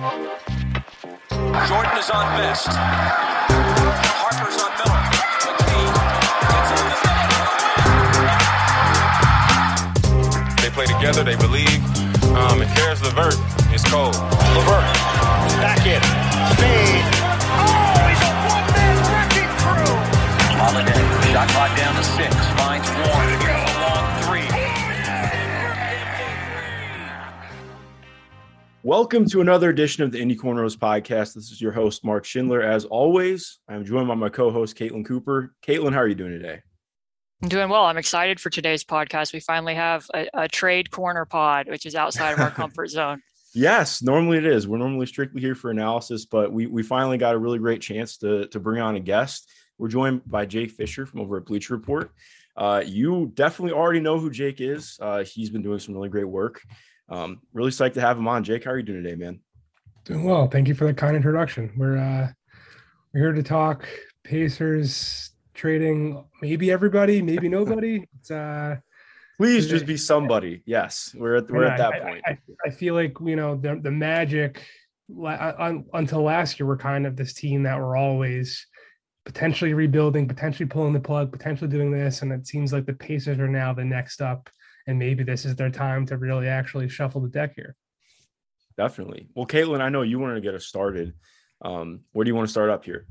Jordan is on Best. Harper's on Miller. McKee. They play together. They believe. And Karis Levert is cold. Levert. Back in. Speed. Oh, he's a one-man wrecking crew. Holliday. Shot clock down to 6. Finds Warren. A long three. Welcome to another edition of the Indie Cornrows podcast. This is your host, Mark Schindler. As always, I'm joined by my co-host, Caitlin Cooper. Caitlin, how are you doing today? I'm doing well. I'm excited for today's podcast. We finally have a trade corner pod, which is outside of our comfort zone. Yes, normally it is. We're normally strictly here for analysis, but we finally got a really great chance to bring on a guest. We're joined by Jake Fisher from over at Bleacher Report. You definitely already know who Jake is. He's been doing some really great work. Really psyched to have him on. Jake, how are you doing today, man? Doing well. Thank you for the kind introduction. We're here to talk Pacers trading. Maybe everybody, maybe nobody. It's, please just be somebody. Yes, we're at that point. I feel like, you know, the Magic until last year were kind of this team that were always potentially rebuilding, potentially pulling the plug, potentially doing this, and it seems like the Pacers are now the next up. And maybe this is their time to really actually shuffle the deck here. Definitely. Well, Caitlin, I know you wanted to get us started. Where do you want to start up here?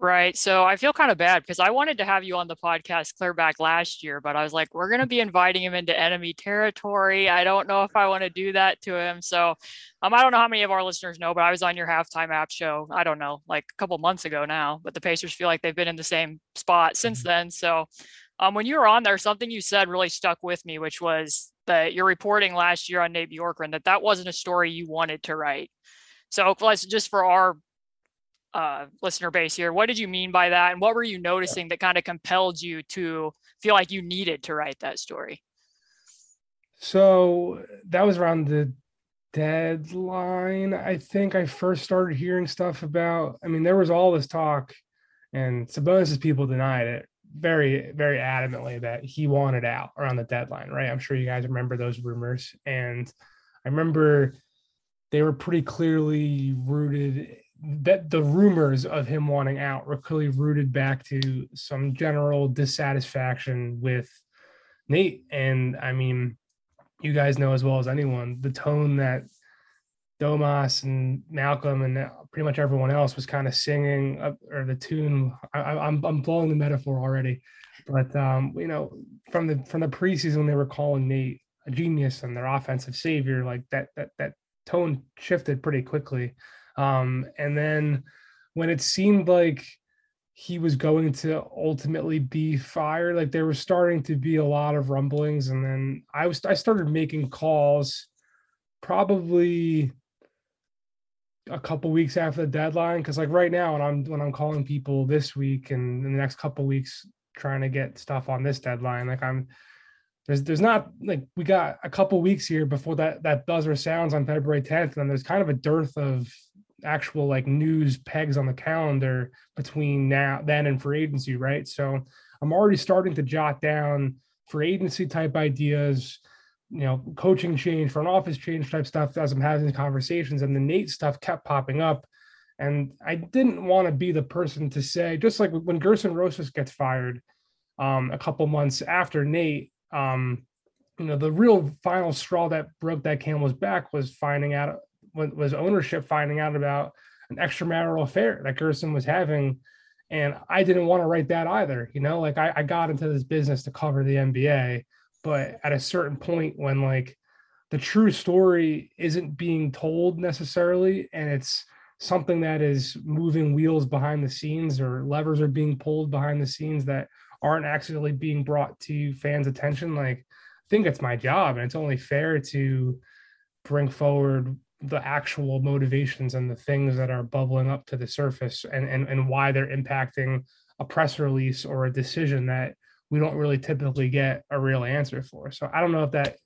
Right. So I feel kind of bad because I wanted to have you on the podcast clear back last year, but I was like, we're going to be inviting him into enemy territory. I don't know if I want to do that to him. So I don't know how many of our listeners know, but I was on your halftime app show. I don't know, like a couple months ago now, but the Pacers feel like they've been in the same spot since then. So when you were on there, something you said really stuck with me, which was that your reporting last year on Nate Bjorkman, that wasn't a story you wanted to write. So just for our listener base here, what did you mean by that? And what were you noticing that kind of compelled you to feel like you needed to write that story? So that was around the deadline. I think I first started hearing stuff about, there was all this talk and Sabonis' people denied it very, very adamantly that he wanted out around the deadline, right? I'm sure you guys remember those rumors. And I remember they were pretty clearly rooted that the rumors of him wanting out were clearly rooted back to some general dissatisfaction with Nate. And you guys know as well as anyone, the tone that Domas and Malcolm and pretty much everyone else was kind of singing or the tune. I'm blowing the metaphor already, but from the preseason, they were calling Nate a genius and their offensive savior. Like that tone shifted pretty quickly. And then when it seemed like he was going to ultimately be fired, like there was starting to be a lot of rumblings. And then I started making calls probably a couple weeks after the deadline, because like right now when I'm calling people this week and in the next couple weeks trying to get stuff on this deadline, like there's not, like, we got a couple weeks here before that buzzer sounds on February 10th, and there's kind of a dearth of actual like news pegs on the calendar between then and free agency, right? So I'm already starting to jot down free agency type ideas, coaching change, front office change type stuff as I'm having conversations, and the Nate stuff kept popping up. And I didn't want to be the person to say, just like when Gerson Rosas gets fired a couple months after Nate, the real final straw that broke that camel's back was ownership finding out about an extramarital affair that Gerson was having. And I didn't want to write that either. I got into this business to cover the NBA, but at a certain point when like the true story isn't being told necessarily, and it's something that is moving wheels behind the scenes or levers are being pulled behind the scenes that aren't accidentally being brought to fans' attention, like I think it's my job and it's only fair to bring forward the actual motivations and the things that are bubbling up to the surface and why they're impacting a press release or a decision that we don't really typically get a real answer for. So I don't know if that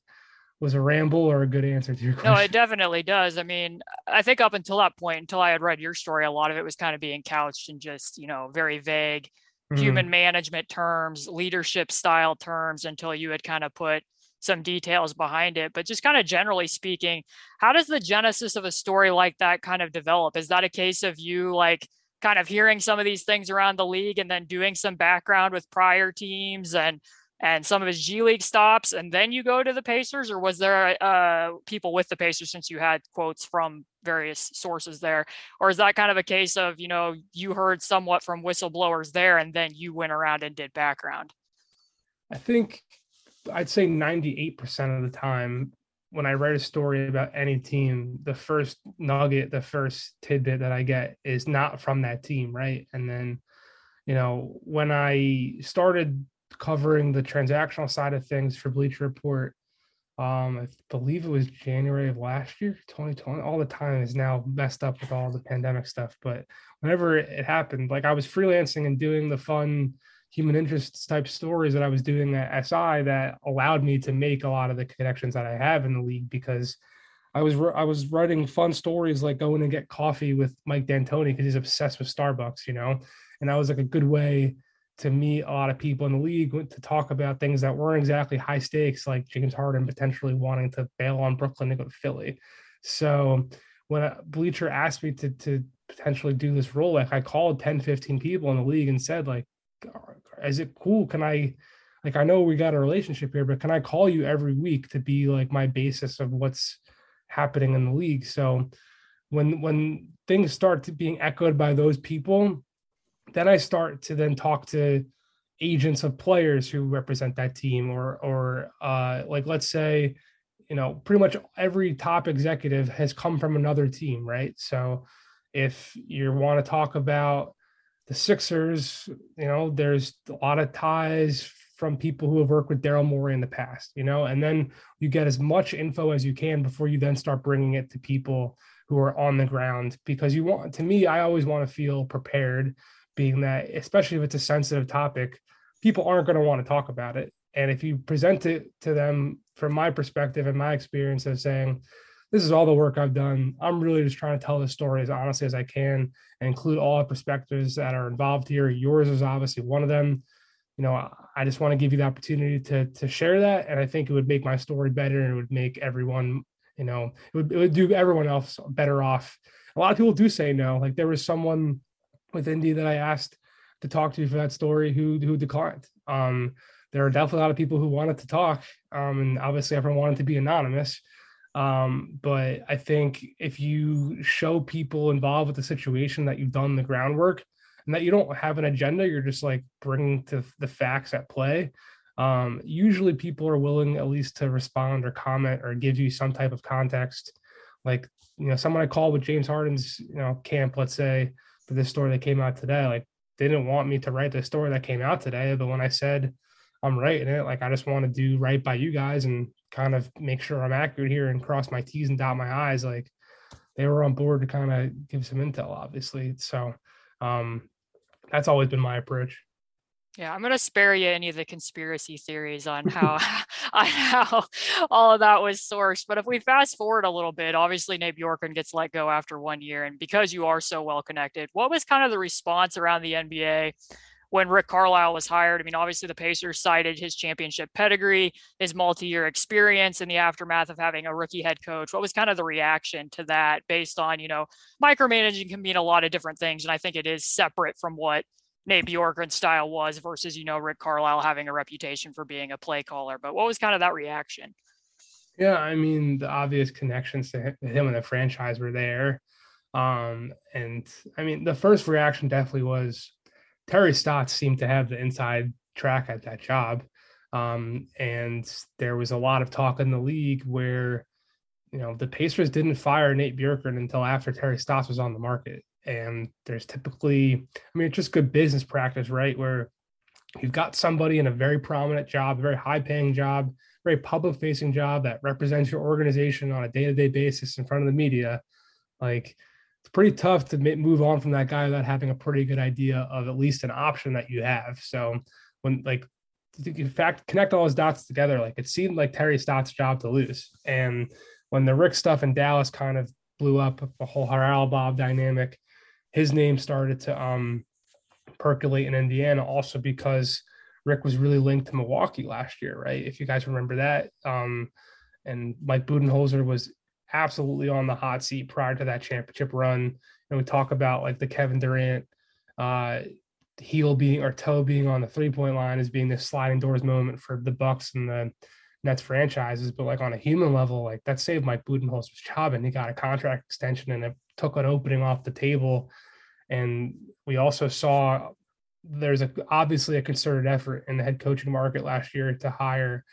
was a ramble or a good answer to your question. No, it definitely does. I think up until that point, until I had read your story, a lot of it was kind of being couched in just, very vague human management terms, leadership style terms, until you had kind of put some details behind it, but just kind of generally speaking, how does the genesis of a story like that kind of develop? Is that a case of you like kind of hearing some of these things around the league and then doing some background with prior teams and some of his G League stops, and then you go to the Pacers? Or was there people with the Pacers, since you had quotes from various sources there? Or is that kind of a case of, you know, you heard somewhat from whistleblowers there and then you went around and did background? I think I'd say 98% of the time when I write a story about any team, the first nugget, the first tidbit that I get is not from that team, right? And then, you know, when I started covering the transactional side of things for Bleacher Report, I believe it was January of last year, 2020. All the time is now messed up with all the pandemic stuff. But whenever it happened, like I was freelancing and doing the fun human interests type stories that I was doing at SI that allowed me to make a lot of the connections that I have in the league, because I was writing fun stories like going and get coffee with Mike D'Antoni because he's obsessed with Starbucks, you know, and that was like a good way to meet a lot of people in the league, to talk about things that weren't exactly high stakes, like James Harden potentially wanting to bail on Brooklyn to go to Philly. So when Bleacher asked me to potentially do this role, like I called 10, 15 people in the league and said, like, is it cool? Can I, like, I know we got a relationship here, but can I call you every week to be like my basis of what's happening in the league? So when things start to being echoed by those people, then I start to then talk to agents of players who represent that team, or like, let's say, you know, pretty much every top executive has come from another team, right? So if you want to talk about the Sixers, you know, there's a lot of ties from people who have worked with Daryl Morey in the past, you know, and then you get as much info as you can before you then start bringing it to people who are on the ground, because you want, to me, I always want to feel prepared, being that, especially if it's a sensitive topic, people aren't going to want to talk about it. And if you present it to them from my perspective and my experience of saying, this is all the work I've done, I'm really just trying to tell the story as honestly as I can and include all the perspectives that are involved here. Yours is obviously one of them. You know, I just want to give you the opportunity to share that. And I think it would make my story better, and it would make everyone, you know, it would do everyone else better off. A lot of people do say no. Like, there was someone with Indy that I asked to talk to you for that story who declined. There are definitely a lot of people who wanted to talk, and obviously everyone wanted to be anonymous. But I think if you show people involved with the situation that you've done the groundwork and that you don't have an agenda, you're just like bringing to the facts at play. Usually people are willing at least to respond or comment or give you some type of context. Like, you know, someone I called with James Harden's, you know, camp, let's say, for this story that came out today, like they didn't want me to write the story that came out today. But when I said I'm writing it, like, I just want to do right by you guys and kind of make sure I'm accurate here and cross my T's and dot my I's. Like, they were on board to kind of give some intel, obviously. So that's always been my approach. Yeah, I'm going to spare you any of the conspiracy theories on how, on how all of that was sourced. But if we fast forward a little bit, obviously Nate Bjorkman gets let go after 1 year. And because you are so well connected, what was kind of the response around the NBA when Rick Carlisle was hired? I mean, obviously the Pacers cited his championship pedigree, his multi-year experience in the aftermath of having a rookie head coach. What was kind of the reaction to that, based on, you know, micromanaging can mean a lot of different things. And I think it is separate from what Nate Bjorkman's style was versus, you know, Rick Carlisle having a reputation for being a play caller. But what was kind of that reaction? Yeah, I mean, the obvious connections to him and the franchise were there. And I mean, the first reaction definitely was, Terry Stotts seemed to have the inside track at that job. And there was a lot of talk in the league where, you know, the Pacers didn't fire Nate Bjorkman until after Terry Stotts was on the market. And there's typically, I mean, it's just good business practice, right? Where you've got somebody in a very prominent job, very high paying job, very public facing job that represents your organization on a day-to-day basis in front of the media. Like, it's pretty tough to move on from that guy without having a pretty good idea of at least an option that you have. So when, like, in fact, connect all those dots together, like, it seemed like Terry Stotts' job to lose. And when the Rick stuff in Dallas kind of blew up, the whole Harrell Bob dynamic, his name started to percolate in Indiana, also because Rick was really linked to Milwaukee last year, right? If you guys remember that. And Mike Budenholzer was absolutely on the hot seat prior to that championship run. And we talk about like the Kevin Durant heel being or toe being on the 3-point line as being this sliding doors moment for the Bucks and the Nets franchises. But like on a human level, like that saved Mike Budenholzer's job, and he got a contract extension and it took an opening off the table. And we also saw there's obviously a concerted effort in the head coaching market last year to hire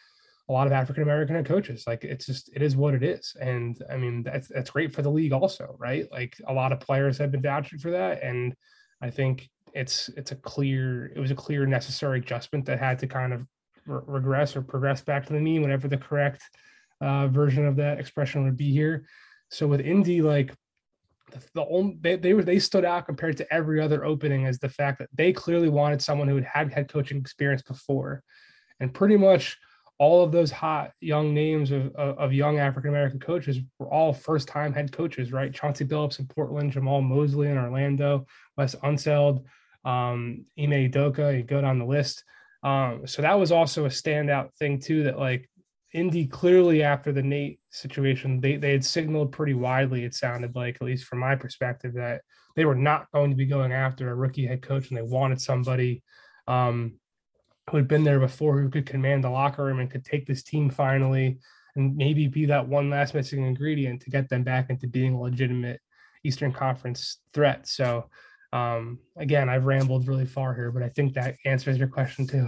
a lot of African-American head coaches. Like it's just, it is what it is. And I mean, that's great for the league also, right? Like a lot of players have been vouching for that. And I think it was a clear necessary adjustment that had to kind of regress or progress back to the mean, whatever the correct version of that expression would be here. So with Indy, like they stood out compared to every other opening as the fact that they clearly wanted someone who had head coaching experience before. And pretty much all of those hot young names of young African-American coaches were all first-time head coaches, right? Chauncey Billups in Portland, Jamal Mosley in Orlando, Wes Unseld, Ime Udoka, you go down the list. So that was also a standout thing too, that like Indy clearly after the Nate situation, they had signaled pretty widely, it sounded like, at least from my perspective, that they were not going to be going after a rookie head coach, and they wanted somebody who had been there before, who could command the locker room and could take this team finally and maybe be that one last missing ingredient to get them back into being a legitimate Eastern Conference threat. So again, I've rambled really far here, but I think that answers your question too.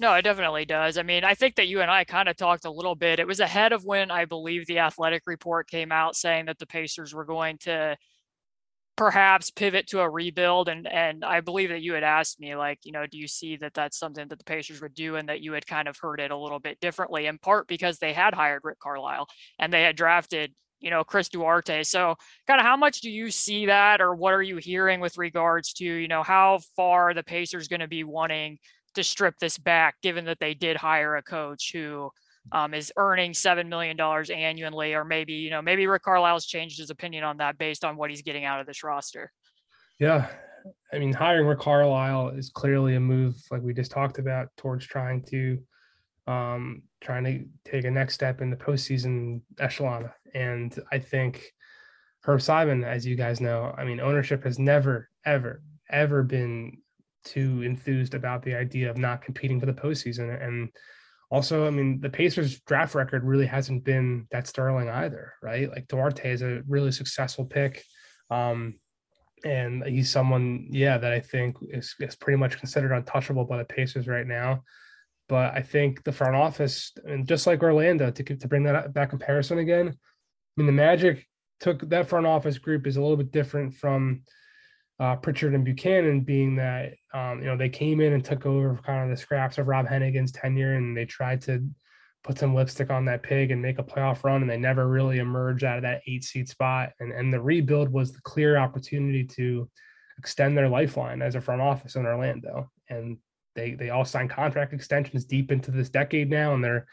No, it definitely does. I mean, I think that you and I kind of talked a little bit. It was ahead of when I believe the Athletic Report came out saying that the Pacers were going to perhaps pivot to a rebuild. And I believe that you had asked me, like, you know, do you see that that's something that the Pacers would do, and that you had kind of heard it a little bit differently, in part because they had hired Rick Carlisle and they had drafted, you know, Chris Duarte. So kind of how much do you see that, or what are you hearing with regards to, you know, how far the Pacers going to be wanting to strip this back, given that they did hire a coach who is earning $7 million annually, or maybe, you know, maybe Rick Carlisle's changed his opinion on that based on what he's getting out of this roster. Yeah. I mean, hiring Rick Carlisle is clearly a move, like we just talked about, towards trying to take a next step in the postseason echelon. And I think Herb Simon, as you guys know, I mean, ownership has never, ever, ever been too enthused about the idea of not competing for the postseason. And also, I mean, the Pacers draft record really hasn't been that sterling either, right? Like Duarte is a really successful pick. And he's someone, that I think is pretty much considered untouchable by the Pacers right now. But I think the front office, and just like Orlando, to bring that comparison again, I mean, the Magic took that front office group is a little bit different from Pritchard and Buchanan, being that, you know, they came in and took over kind of the scraps of Rob Hennigan's tenure, and they tried to put some lipstick on that pig and make a playoff run, and they never really emerged out of that 8-seed spot. And the rebuild was the clear opportunity to extend their lifeline as a front office in Orlando. And they all signed contract extensions deep into this decade now, and they're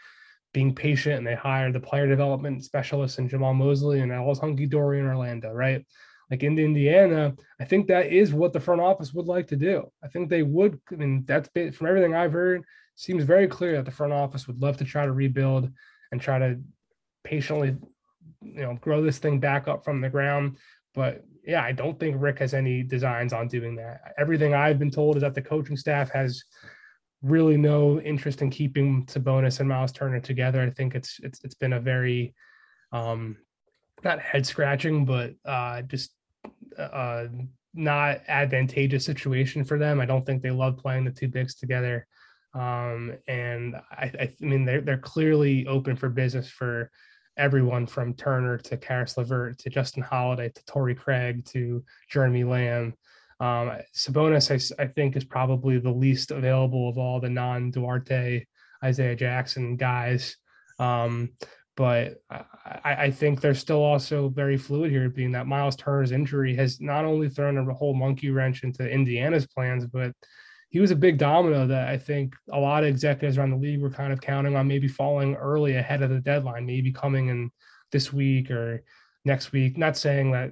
being patient, and they hired the player development specialist and Jamal Mosley, and all was hunky-dory in Orlando, right? Like in Indiana, I think that is what the front office would like to do. I think they would. I mean, that's been, from everything I've heard, seems very clear that the front office would love to try to rebuild and try to patiently, you know, grow this thing back up from the ground. But yeah, I don't think Rick has any designs on doing that. Everything I've been told is that the coaching staff has really no interest in keeping Sabonis and Miles Turner together. I think it's been a very, not head scratching, but just not advantageous situation for them. I don't think they love playing the two bigs together. And I mean, they're clearly open for business for everyone from Turner to Karis Levert to Justin Holliday to Torrey Craig to Jeremy Lamb. Sabonis, I think, is probably the least available of all the non-Duarte, Isaiah Jackson guys. But I think they're still also very fluid here, being that Miles Turner's injury has not only thrown a whole monkey wrench into Indiana's plans, but he was a big domino that I think a lot of executives around the league were kind of counting on maybe falling early ahead of the deadline, maybe coming in this week or next week. Not saying that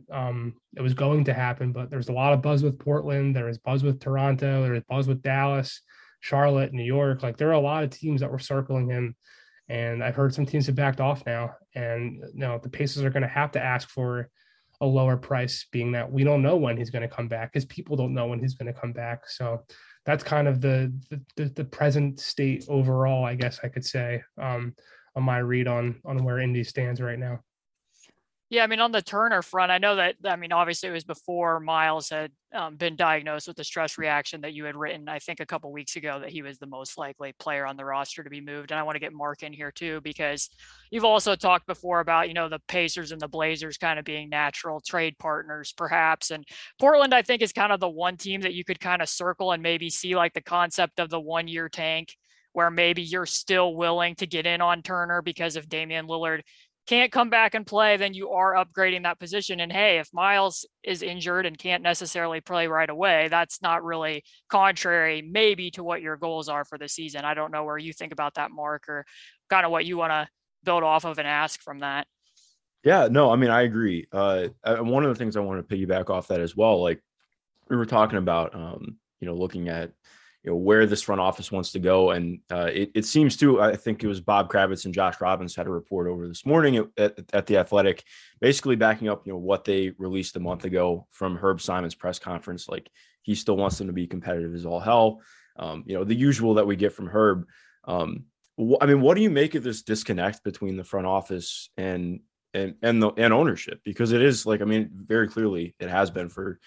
it was going to happen, but there's a lot of buzz with Portland. There was buzz with Toronto. There was buzz with Dallas. Charlotte, New York. Like, there are a lot of teams that were circling him, and I've heard some teams have backed off now. And, you know, the Pacers are going to have to ask for a lower price, being that we don't know when he's going to come back. His people don't know when he's going to come back. So that's kind of the present state overall, I guess I could say, on my read on where Indy stands right now. Yeah, I mean, on the Turner front, I know that, I mean, obviously it was before Miles had been diagnosed with the stress reaction that you had written, I think, a couple of weeks ago, that he was the most likely player on the roster to be moved. And I want to get Mark in here too, because you've also talked before about, you know, the Pacers and the Blazers kind of being natural trade partners, perhaps. And Portland, I think, is kind of the one team that you could kind of circle and maybe see like the concept of the 1 year tank, where maybe you're still willing to get in on Turner because if Damian Lillard can't come back and play, then you are upgrading that position. And hey, if Miles is injured and can't necessarily play right away, that's not really contrary maybe to what your goals are for the season. I don't know where you think about that, Mark, or kind of what you want to build off of and ask from that. Yeah, no, I mean, I agree. One of the things I want to piggyback off that as well, like we were talking about, you know, looking at, you know, where this front office wants to go. And it seems to, I think it was Bob Kravitz and Josh Robbins had a report over this morning at The Athletic, basically backing up, you know, what they released a month ago from Herb Simon's press conference. Like, he still wants them to be competitive as all hell. You know, the usual that we get from Herb. I mean, what do you make of this disconnect between the front office and ownership? Because it is, like, I mean, very clearly it has been for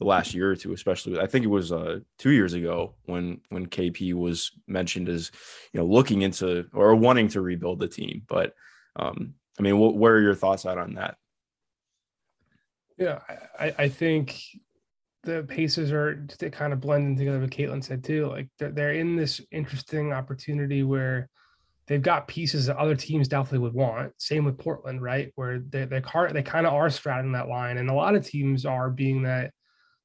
the last year or two, especially. I think it was 2 years ago when KP was mentioned as, you know, looking into or wanting to rebuild the team. But I mean, where are your thoughts out on that? Yeah, I think the Pacers are kind of blending together. What Caitlin said too, like they're in this interesting opportunity where they've got pieces that other teams definitely would want. Same with Portland, right? Where they kind of are straddling that line, and a lot of teams are, being that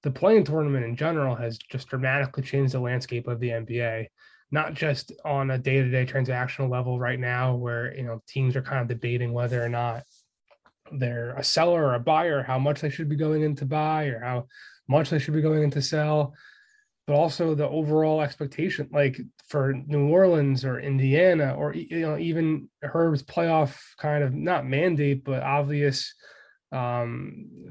the play-in tournament in general has just dramatically changed the landscape of the NBA, not just on a day-to-day transactional level right now, where, you know, teams are kind of debating whether or not they're a seller or a buyer, how much they should be going in to buy or how much they should be going in to sell, but also the overall expectation, like for New Orleans or Indiana, or, you know, even Herb's playoff kind of not mandate, but obvious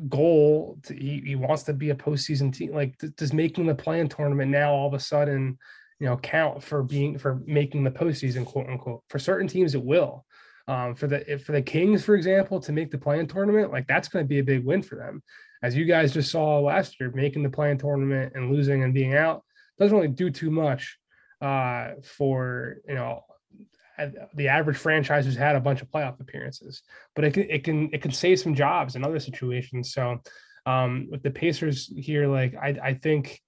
goal to, he wants to be a postseason team. Like, does making the play-in tournament now all of a sudden, you know, count for making the postseason, quote unquote? For certain teams, it will. For the Kings, for example, to make the play-in tournament, like, that's going to be a big win for them. As you guys just saw last year, making the play-in tournament and losing and being out doesn't really do too much for, you know, the average franchise who's had a bunch of playoff appearances, but it can save some jobs in other situations. So with the Pacers here, like, I think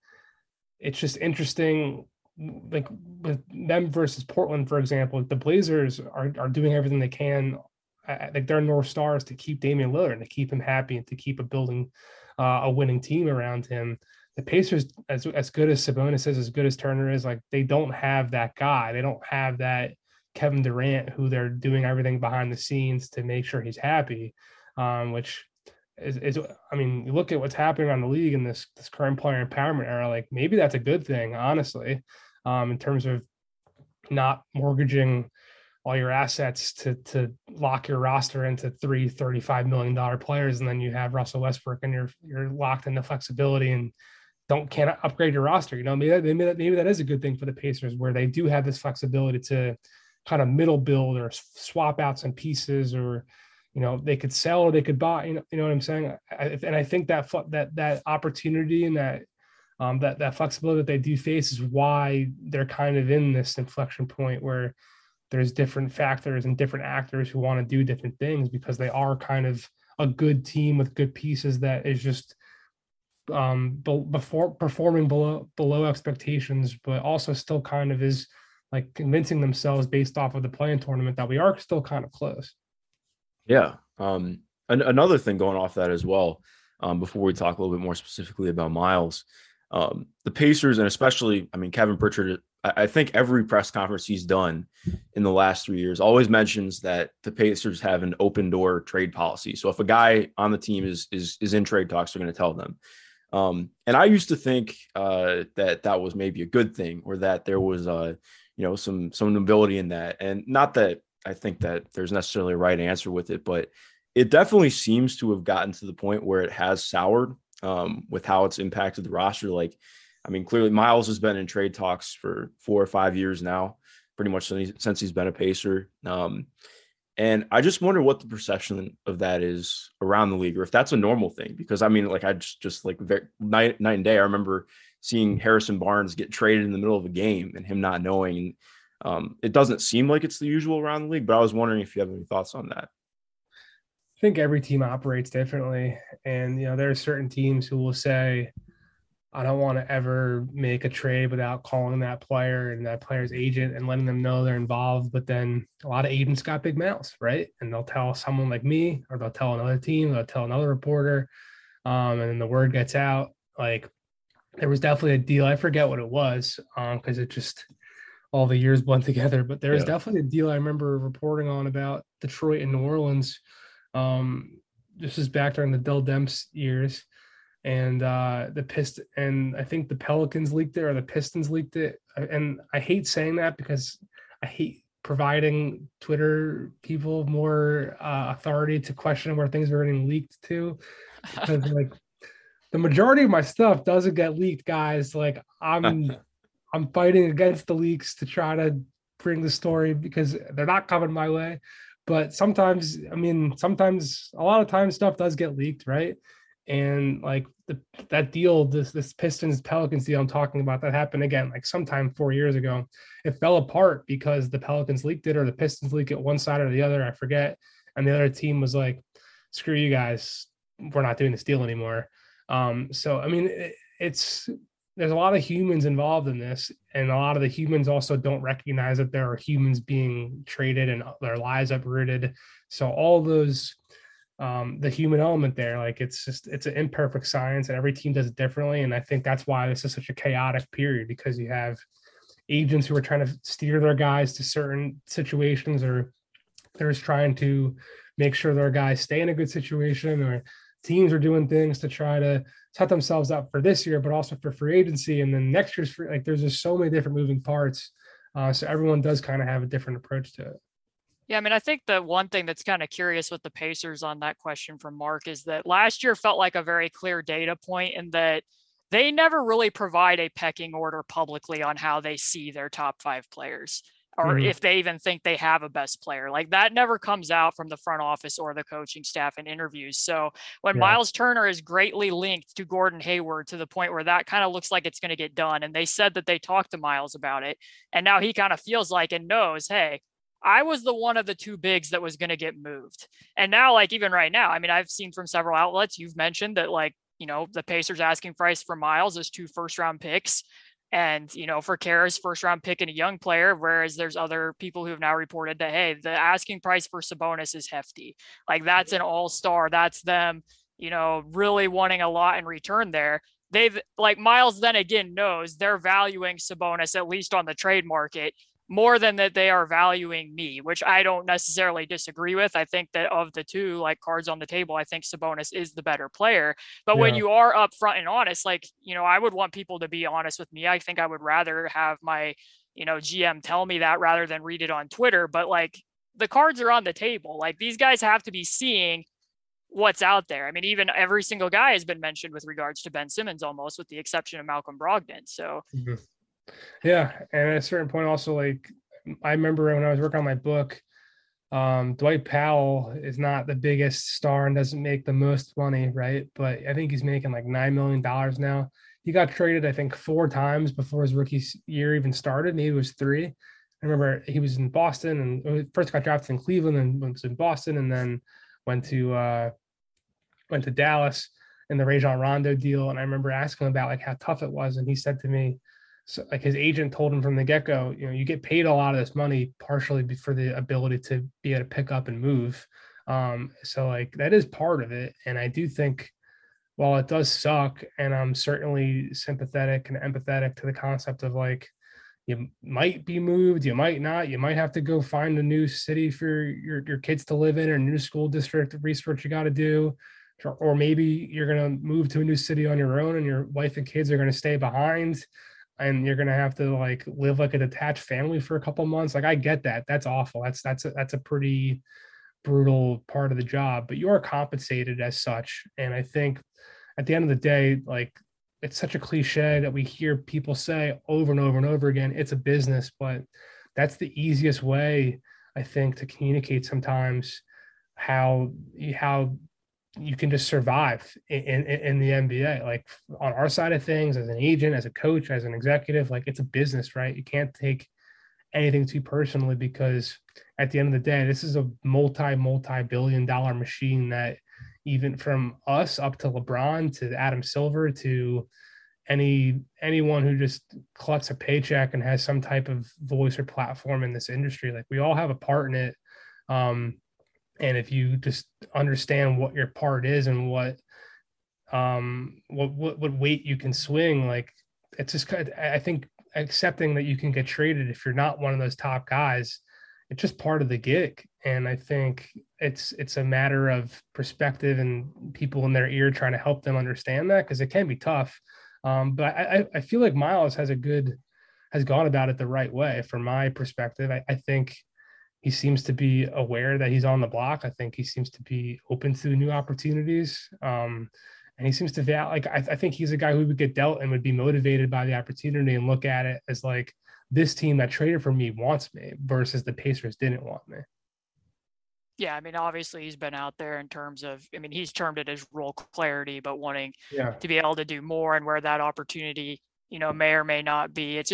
it's just interesting, like with them versus Portland, for example. The Blazers are doing everything they can, like their North Stars, to keep Damian Lillard and to keep him happy and to keep a winning team around him. The Pacers, as good as Sabonis is, as good as Turner is, like, they don't have that guy. They don't have that Kevin Durant, who they're doing everything behind the scenes to make sure he's happy, which is, I mean, you look at what's happening around the league in this current player empowerment era, like, maybe that's a good thing, honestly, in terms of not mortgaging all your assets to lock your roster into three $35 million players. And then you have Russell Westbrook and you're locked into flexibility and can't upgrade your roster. You know, maybe that is a good thing for the Pacers, where they do have this flexibility to kind of middle build or swap out some pieces, or, you know, they could sell or they could buy, you know what I'm saying? I think that opportunity and that flexibility that they do face is why they're kind of in this inflection point where there's different factors and different actors who want to do different things, because they are kind of a good team with good pieces that is just before performing below expectations, but also still kind of is, like, convincing themselves based off of the play-in tournament that we are still kind of close. Yeah. Another thing going off that as well, before we talk a little bit more specifically about Miles, the Pacers, and especially, I mean, Kevin Pritchard, I think every press conference he's done in the last 3 years always mentions that the Pacers have an open door trade policy. So if a guy on the team is in trade talks, they're going to tell them. And I used to think that was maybe a good thing, or that there was, some nobility in that. And not that I think that there's necessarily a right answer with it, but it definitely seems to have gotten to the point where it has soured with how it's impacted the roster. Like, I mean, clearly Miles has been in trade talks for 4 or 5 years now, pretty much since he's been a Pacer. And I just wonder what the perception of that is around the league, or if that's a normal thing. Because I mean, like, I just like night and day, I remember seeing Harrison Barnes get traded in the middle of a game and him not knowing. And it doesn't seem like it's the usual around the league, but I was wondering if you have any thoughts on that. I think every team operates differently. And, there are certain teams who will say, I don't want to ever make a trade without calling that player and that player's agent and letting them know they're involved. But then a lot of agents got big mouths, right? And they'll tell someone like me, or they'll tell another team, they'll tell another reporter. And then the word gets out. Like, there was definitely a deal. I forget what it was, because it just all the years blend together. But there was definitely a deal I remember reporting on about Detroit and New Orleans. This is back during the Dell Demps years. And I think the Pelicans leaked it, or the Pistons leaked it. And I hate saying that because I hate providing Twitter people more authority to question where things are getting leaked to. Because like the majority of my stuff doesn't get leaked, guys. Like I'm fighting against the leaks to try to bring the story, because they're not coming my way. But sometimes a lot of times stuff does get leaked, right? And like that deal, this Pistons Pelicans deal I'm talking about, that happened again, like sometime 4 years ago. It fell apart because the Pelicans leaked it, or the Pistons leaked it, one side or the other, I forget. And the other team was like, screw you guys, we're not doing this deal anymore. So, I mean, there's a lot of humans involved in this. And a lot of the humans also don't recognize that there are humans being traded and their lives uprooted. So all those, the human element there, like it's an imperfect science, and every team does it differently. And I think that's why this is such a chaotic period, because you have agents who are trying to steer their guys to certain situations, or they're just trying to make sure their guys stay in a good situation, or teams are doing things to try to set themselves up for this year, but also for free agency. And then next year's free, like there's just so many different moving parts. So everyone does kind of have a different approach to it. Yeah, I mean, I think the one thing that's kind of curious with the Pacers on that question from Mark is that last year felt like a very clear data point, in that they never really provide a pecking order publicly on how they see their top five players, or if they even think they have a best player. Like that never comes out from the front office or the coaching staff in interviews. So when Miles Turner is greatly linked to Gordon Hayward to the point where that kind of looks like it's going to get done, and they said that they talked to Miles about it, and now he kind of feels like and knows, hey, I was the one of the two bigs that was going to get moved. And now, like, even right now, I mean, I've seen from several outlets, you've mentioned that, like, the Pacers asking price for Miles is 2 first-round picks. And, for Karis, first round pick and a young player, whereas there's other people who have now reported that, hey, the asking price for Sabonis is hefty. Like that's an all-star. That's them, really wanting a lot in return there. They've like Miles then again knows they're valuing Sabonis, at least on the trade market, more than that they are valuing me, which I don't necessarily disagree with. I think that of the two, like cards on the table, I think Sabonis is the better player. But when you are upfront and honest, like, I would want people to be honest with me. I think I would rather have my, GM tell me that rather than read it on Twitter. But like the cards are on the table. Like these guys have to be seeing what's out there. I mean, even every single guy has been mentioned with regards to Ben Simmons, almost with the exception of Malcolm Brogdon. So yeah. And at a certain point also, like I remember when I was working on my book, Dwight Powell is not the biggest star and doesn't make the most money, right? But I think he's making like $9 million now. He got traded, I think 4 times before his rookie year even started. Maybe it was 3. I remember he was in Boston and first got drafted in Cleveland and was in Boston, and then went to Dallas in the Rajon Rondo deal. And I remember asking him about like how tough it was. And he said to me, so like his agent told him from the get-go, you get paid a lot of this money partially for the ability to be able to pick up and move. So like that is part of it. And I do think while it does suck, and I'm certainly sympathetic and empathetic to the concept of like, you might be moved, you might not, you might have to go find a new city for your kids to live in, or a new school district research you got to do. or maybe you're going to move to a new city on your own and your wife and kids are going to stay behind and you're going to have to like live like a detached family for a couple months. Like, I get that. That's awful. That's a pretty brutal part of the job, but you're compensated as such. And I think at the end of the day, like, it's such a cliche that we hear people say over and over and over again, it's a business, but that's the easiest way, I think, to communicate sometimes how you can just survive in the NBA. Like, on our side of things, as an agent, as a coach, as an executive, like, it's a business, right? You can't take anything too personally, because at the end of the day, this is a multi-billion dollar machine that, even from us up to LeBron, to Adam Silver, to anyone who just collects a paycheck and has some type of voice or platform in this industry, like, we all have a part in it. And if you just understand what your part is and what weight you can swing, like, it's just, I think, accepting that you can get traded if you're not one of those top guys, it's just part of the gig. And I think it's a matter of perspective and people in their ear trying to help them understand that, because it can be tough. But I feel like Miles has gone about it the right way from my perspective. I think he seems to be aware that he's on the block. I think he seems to be open to new opportunities. And he seems to I think he's a guy who would get dealt and would be motivated by the opportunity and look at it as like, this team that traded for me wants me versus the Pacers didn't want me. Yeah, I mean, obviously he's been out there in terms of, I mean, he's termed it as role clarity, but wanting to be able to do more and where that opportunity, you know, may or may not be. It's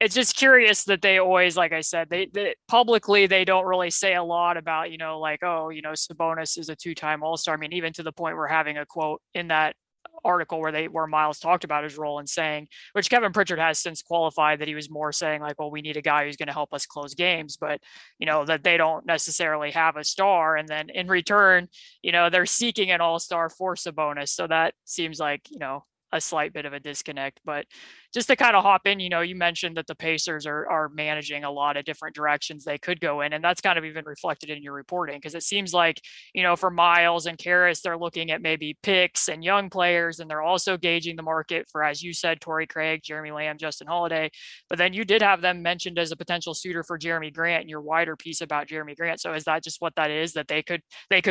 just curious that they always, like I said, they publicly, they don't really say a lot about, you know, like, oh, you know, Sabonis is a two-time All-Star. I mean, even to the point we're having a quote in that article where Miles talked about his role and saying, which Kevin Pritchard has since qualified, that he was more saying like, well, we need a guy who's going to help us close games, but, you know, that they don't necessarily have a star. And then in return, you know, they're seeking an All-Star for Sabonis. So that seems like, you know, a slight bit of a disconnect. But just to kind of hop in, you know, you mentioned that the Pacers are managing a lot of different directions they could go in, and that's kind of even reflected in your reporting, because it seems like, you know, for Miles and Karis, they're looking at maybe picks and young players, and they're also gauging the market for, as you said, Torrey Craig, Jeremy Lamb, Justin Holliday. But then you did have them mentioned as a potential suitor for Jeremy Grant in your wider piece about Jeremy Grant. So is that just what that is, that they could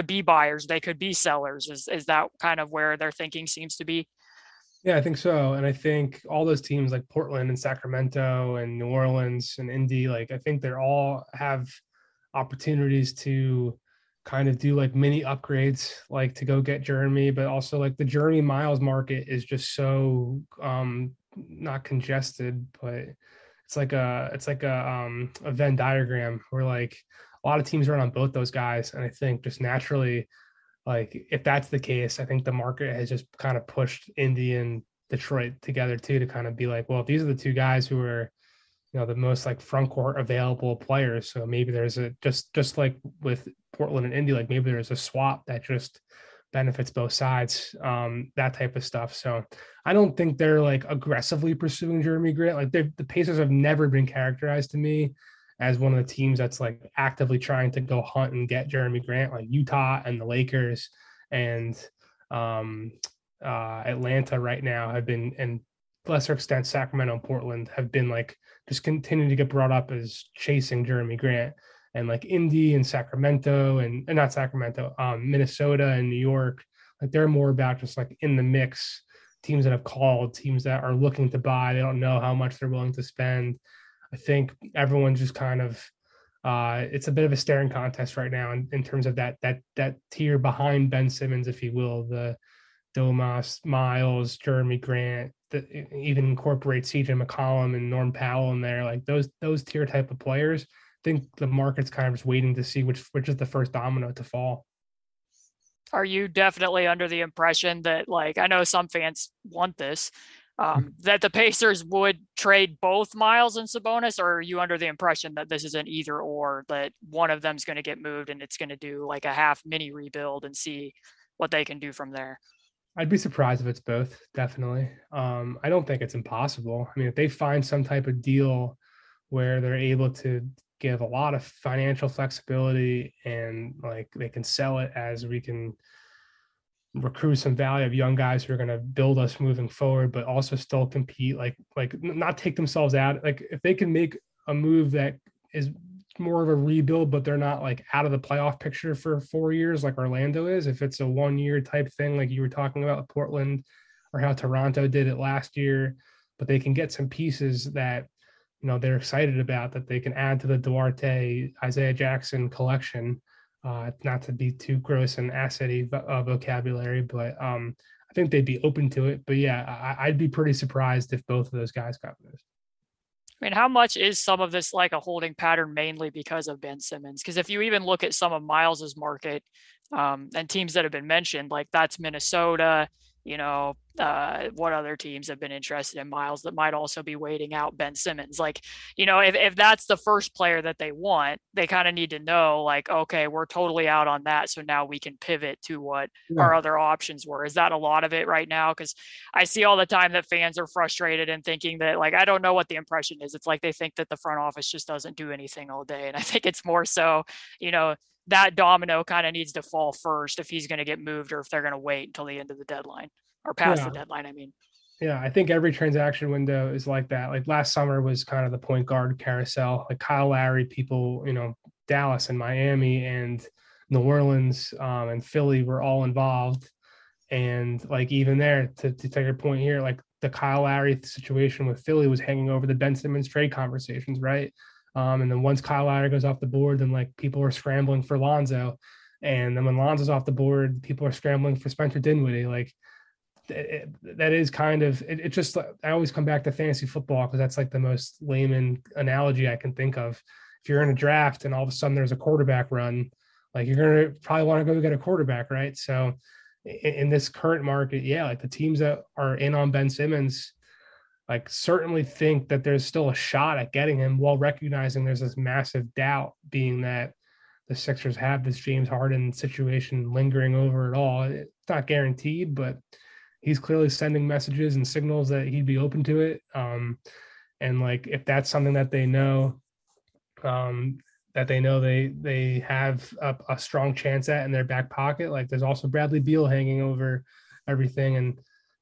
be buyers, they could be sellers? Is that kind of where their thinking seems to be? Yeah, I think so. And I think all those teams like Portland and Sacramento and New Orleans and Indy, like, I think they're all have opportunities to kind of do like mini upgrades, like to go get Jeremy, but also like the Jeremy Miles market is just so not congested, but it's like a Venn diagram where like a lot of teams run on both those guys. And I think just naturally, like, if that's the case, I think the market has just kind of pushed Indy and Detroit together too, to kind of be like, well, these are the two guys who are, you know, the most like front court available players. So maybe there's a, just like with Portland and Indy, like maybe there's a swap that just benefits both sides, that type of stuff. So I don't think they're like aggressively pursuing Jeremy Grant. Like, the Pacers have never been characterized to me as one of the teams that's like actively trying to go hunt and get Jeremy Grant, like Utah and the Lakers and Atlanta right now have been, and to lesser extent Sacramento and Portland have been like just continuing to get brought up as chasing Jeremy Grant. And like Indy and Sacramento and not Sacramento, Minnesota and New York, like they're more about just like in the mix, teams that have called, teams that are looking to buy. They don't know how much they're willing to spend. I think everyone's just kind of it's a bit of a staring contest right now in terms of that tier behind Ben Simmons, if you will, the Domas, Miles, Jeremy Grant, that even incorporates CJ McCollum and Norm Powell in there, like those tier type of players. I think the market's kind of just waiting to see which is the first domino to fall. Are you definitely under the impression that, like, I know some fans want this, that the Pacers would trade both Miles and Sabonis, or are you under the impression that this is an either or, that one of them's going to get moved and it's going to do like a half mini rebuild and see what they can do from there? I'd be surprised if it's both, definitely. I don't think it's impossible. I mean, if they find some type of deal where they're able to give a lot of financial flexibility and like they can sell it as we can recruit some value of young guys who are going to build us moving forward, but also still compete, like not take themselves out. Like if they can make a move that is more of a rebuild, but they're not like out of the playoff picture for 4 years, like Orlando is, if it's a 1 year type thing, like you were talking about Portland or how Toronto did it last year, but they can get some pieces that, you know, they're excited about that they can add to the Duarte, Isaiah Jackson collection. Not to be too gross and asset-y vocabulary, but I think they'd be open to it. But yeah, I'd be pretty surprised if both of those guys got those. I mean, how much is some of this like a holding pattern mainly because of Ben Simmons? Because if you even look at some of Miles's market and teams that have been mentioned, like that's Minnesota, you know, what other teams have been interested in Miles that might also be waiting out Ben Simmons. Like, you know, if that's the first player that they want, they kind of need to know like, okay, we're totally out on that. So now we can pivot to what our other options were. Is that a lot of it right now? Cause I see all the time that fans are frustrated and thinking that like, I don't know what the impression is. It's like, they think that the front office just doesn't do anything all day. And I think it's more so, you know, that domino kind of needs to fall first if he's going to get moved or if they're going to wait until the end of the deadline or past the deadline. I mean, yeah, I think every transaction window is like that. Like last summer was kind of the point guard carousel, like Kyle Lowry, people, you know, Dallas and Miami and New Orleans and Philly were all involved. And like, even there to take your point here, like the Kyle Lowry situation with Philly was hanging over the Ben Simmons trade conversations. Right. And then once Kyle Lowry goes off the board, then like people are scrambling for Lonzo. And then when Lonzo's off the board, people are scrambling for Spencer Dinwiddie. Like that is kind of, it just, I always come back to fantasy football because that's like the most layman analogy I can think of. If you're in a draft and all of a sudden there's a quarterback run, like you're going to probably want to go get a quarterback. Right. So in this current market, yeah, like the teams that are in on Ben Simmons, like certainly think that there's still a shot at getting him while recognizing there's this massive doubt being that the Sixers have this James Harden situation lingering over it all. It's not guaranteed, but he's clearly sending messages and signals that he'd be open to it. And like, if that's something that they know they have a strong chance at in their back pocket, like there's also Bradley Beal hanging over everything. And,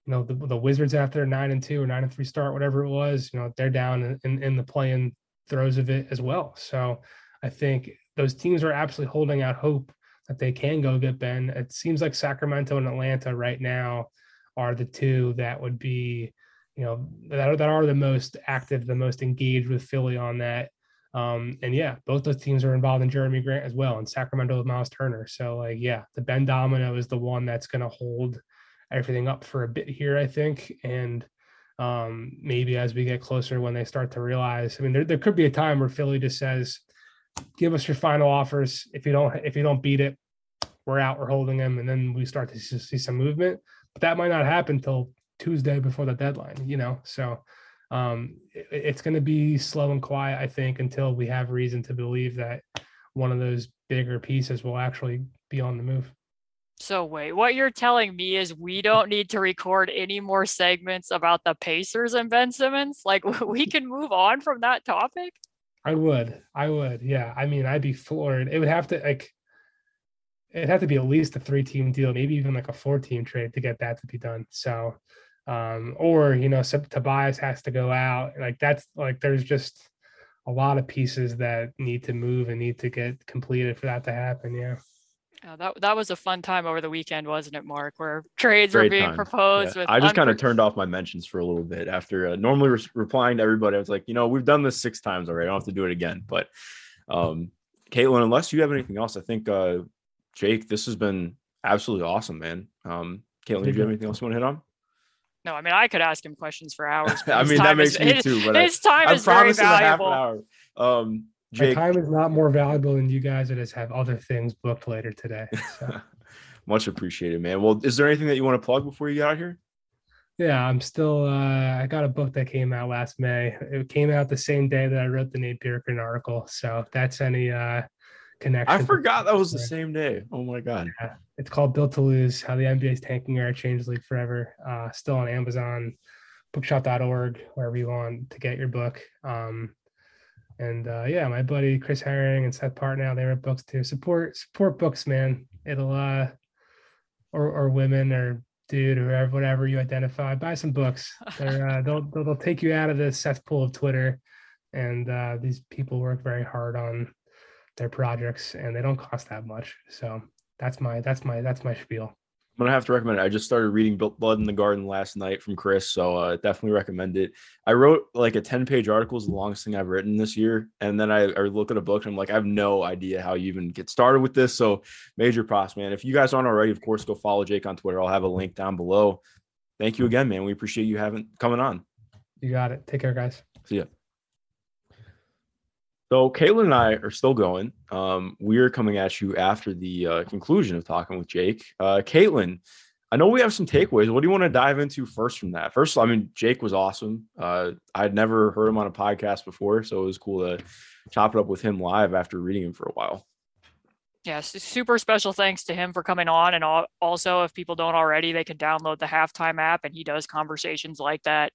you know, the Wizards after 9-2 or 9-3 start, whatever it was, you know, they're down in the play-in throes of it as well. So I think those teams are absolutely holding out hope that they can go get Ben. It seems like Sacramento and Atlanta right now are the two that would be, you know, that are the most active, the most engaged with Philly on that. And yeah, both those teams are involved in Jeremy Grant as well, and Sacramento with Miles Turner. So like, yeah, the Ben domino is the one that's going to hold everything up for a bit here, I think. And maybe as we get closer, when they start to realize, I mean, there could be a time where Philly just says, give us your final offers. If you don't beat it, we're out, we're holding him. And then we start to see some movement, but that might not happen till Tuesday before the deadline, you know? So it's going to be slow and quiet, I think, until we have reason to believe that one of those bigger pieces will actually be on the move. So wait, what you're telling me is we don't need to record any more segments about the Pacers and Ben Simmons? Like we can move on from that topic? I would. Yeah. I mean, I'd be floored. It'd have to be at least a 3-team deal, maybe even like a 4-team trade to get that to be done. So, or, you know, Tobias has to go out. Like that's like, there's just a lot of pieces that need to move and need to get completed for that to happen. Yeah. That was a fun time over the weekend, wasn't it, Mark, where trades were being proposed. Yeah. I just kind of turned off my mentions for a little bit after normally replying to everybody. I was like, you know, we've done this 6 times already. I don't have to do it again. But Caitlin, unless you have anything else, I think, Jake, this has been absolutely awesome, man. Caitlin, do you have anything else you want to hit on? No, I mean, I could ask him questions for hours. I mean, that makes me too. But his time is very valuable. Half an hour. Jake, my time is not more valuable than you guys that just have other things booked later today. So. Much appreciated, man. Well, is there anything that you want to plug before you get out here? Yeah, I'm still I got a book that came out last May. It came out the same day that I wrote the Nate Bjorkman article. So if that's any connection. I forgot that was the same day. Oh, my God. Yeah. It's called Built to Lose, How the NBA's Tanking Era Changed League Forever. Still on Amazon, bookshop.org, wherever you want to get your book. And yeah, my buddy Chris Herring and Seth Partnow, they wrote books too. Support books, man. It'll or women or dude or whoever, whatever you identify, buy some books. They'll take you out of the cesspool of Twitter. And these people work very hard on their projects, and they don't cost that much. So that's my spiel. I'm going to have to recommend it. I just started reading Blood in the Garden last night from Chris, so definitely recommend it. I wrote like a 10-page article, is the longest thing I've written this year, and then I look at a book, and I'm like, I have no idea how you even get started with this, so major props, man. If you guys aren't already, of course, go follow Jake on Twitter. I'll have a link down below. Thank you again, man. We appreciate you coming on. You got it. Take care, guys. See ya. So Caitlin and I are still going. We're coming at you after the conclusion of talking with Jake. Caitlin, I know we have some takeaways. What do you want to dive into first from that? First, I mean, Jake was awesome. I'd never heard him on a podcast before, so it was cool to chop it up with him live after reading him for a while. Yes, super special thanks to him for coming on. And also, if people don't already, they can download the Halftime app, and he does conversations like that